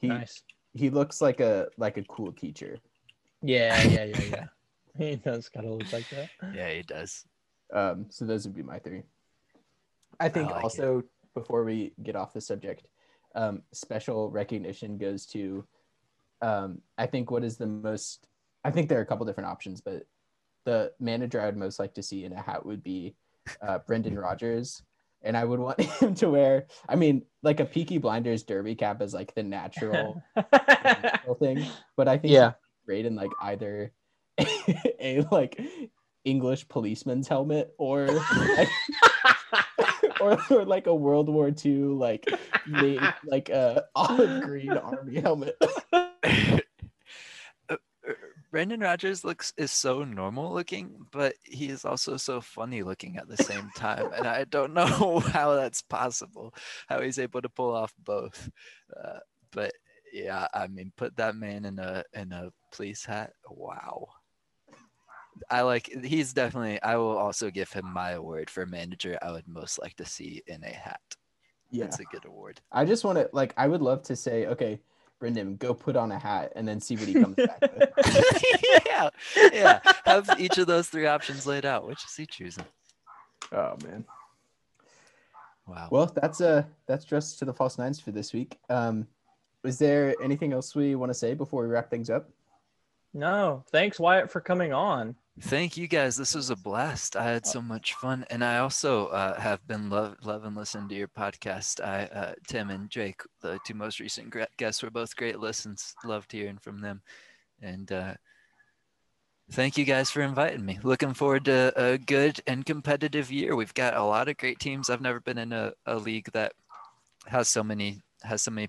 Nice. He looks like a cool teacher. Yeah. He does kind of look like that. Yeah, he does. So those would be my three. I think before we get off the subject, special recognition goes to, I think there are a couple different options, but the manager I'd most like to see in a hat would be Brendan Rodgers. And I would want him to wear, I mean, like a Peaky Blinders derby cap is like the natural thing. But I think he's great in like either a like English policeman's helmet or like, or like a World War II like a olive green army helmet. Brendan Rodgers is so normal looking, but he is also so funny looking at the same time, and I don't know how that's possible, how he's able to pull off both. But yeah, I mean, put that man in a police hat. Wow, he's definitely. I will also give him my award for manager I would most like to see in a hat. Yeah, that's a good award. I just want to I would love to say, okay, Brendan, go put on a hat and then see what he comes back with. Yeah. Have each of those three options laid out. Which is he choosing? Oh man. Wow. Well, that's just to the false nines for this week. Is there anything else we want to say before we wrap things up? No. Thanks, Wyatt, for coming on. Thank you guys. This was a blast. I had so much fun, and I also have been loving listening to your podcast. Tim and Jake, the two most recent guests, were both great listens. Loved hearing from them, and thank you guys for inviting me. Looking forward to a good and competitive year. We've got a lot of great teams. I've never been in a league that has so many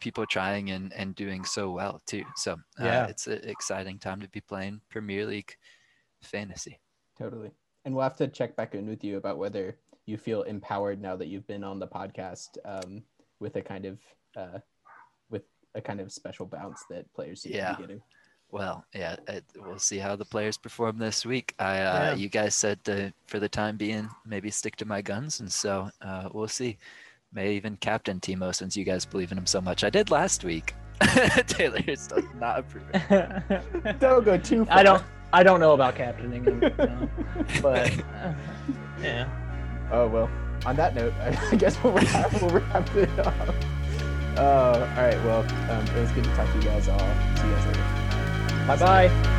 people trying and doing so well too. So it's an exciting time to be playing Premier League fantasy. Totally. And we'll have to check back in with you about whether you feel empowered now that you've been on the podcast with a kind of special bounce that players seem to be getting. Well, yeah, we'll see how the players perform this week. You guys said to, for the time being, maybe stick to my guns, and so we'll see. May even captain Timo, since you guys believe in him so much. I did last week. Taylor does not approve it. Don't go too far. I don't know about captaining him, but yeah. Oh, well, on that note, I guess we'll wrap it up. All right, well, it was good to talk to you guys all. See you guys later. Bye-bye.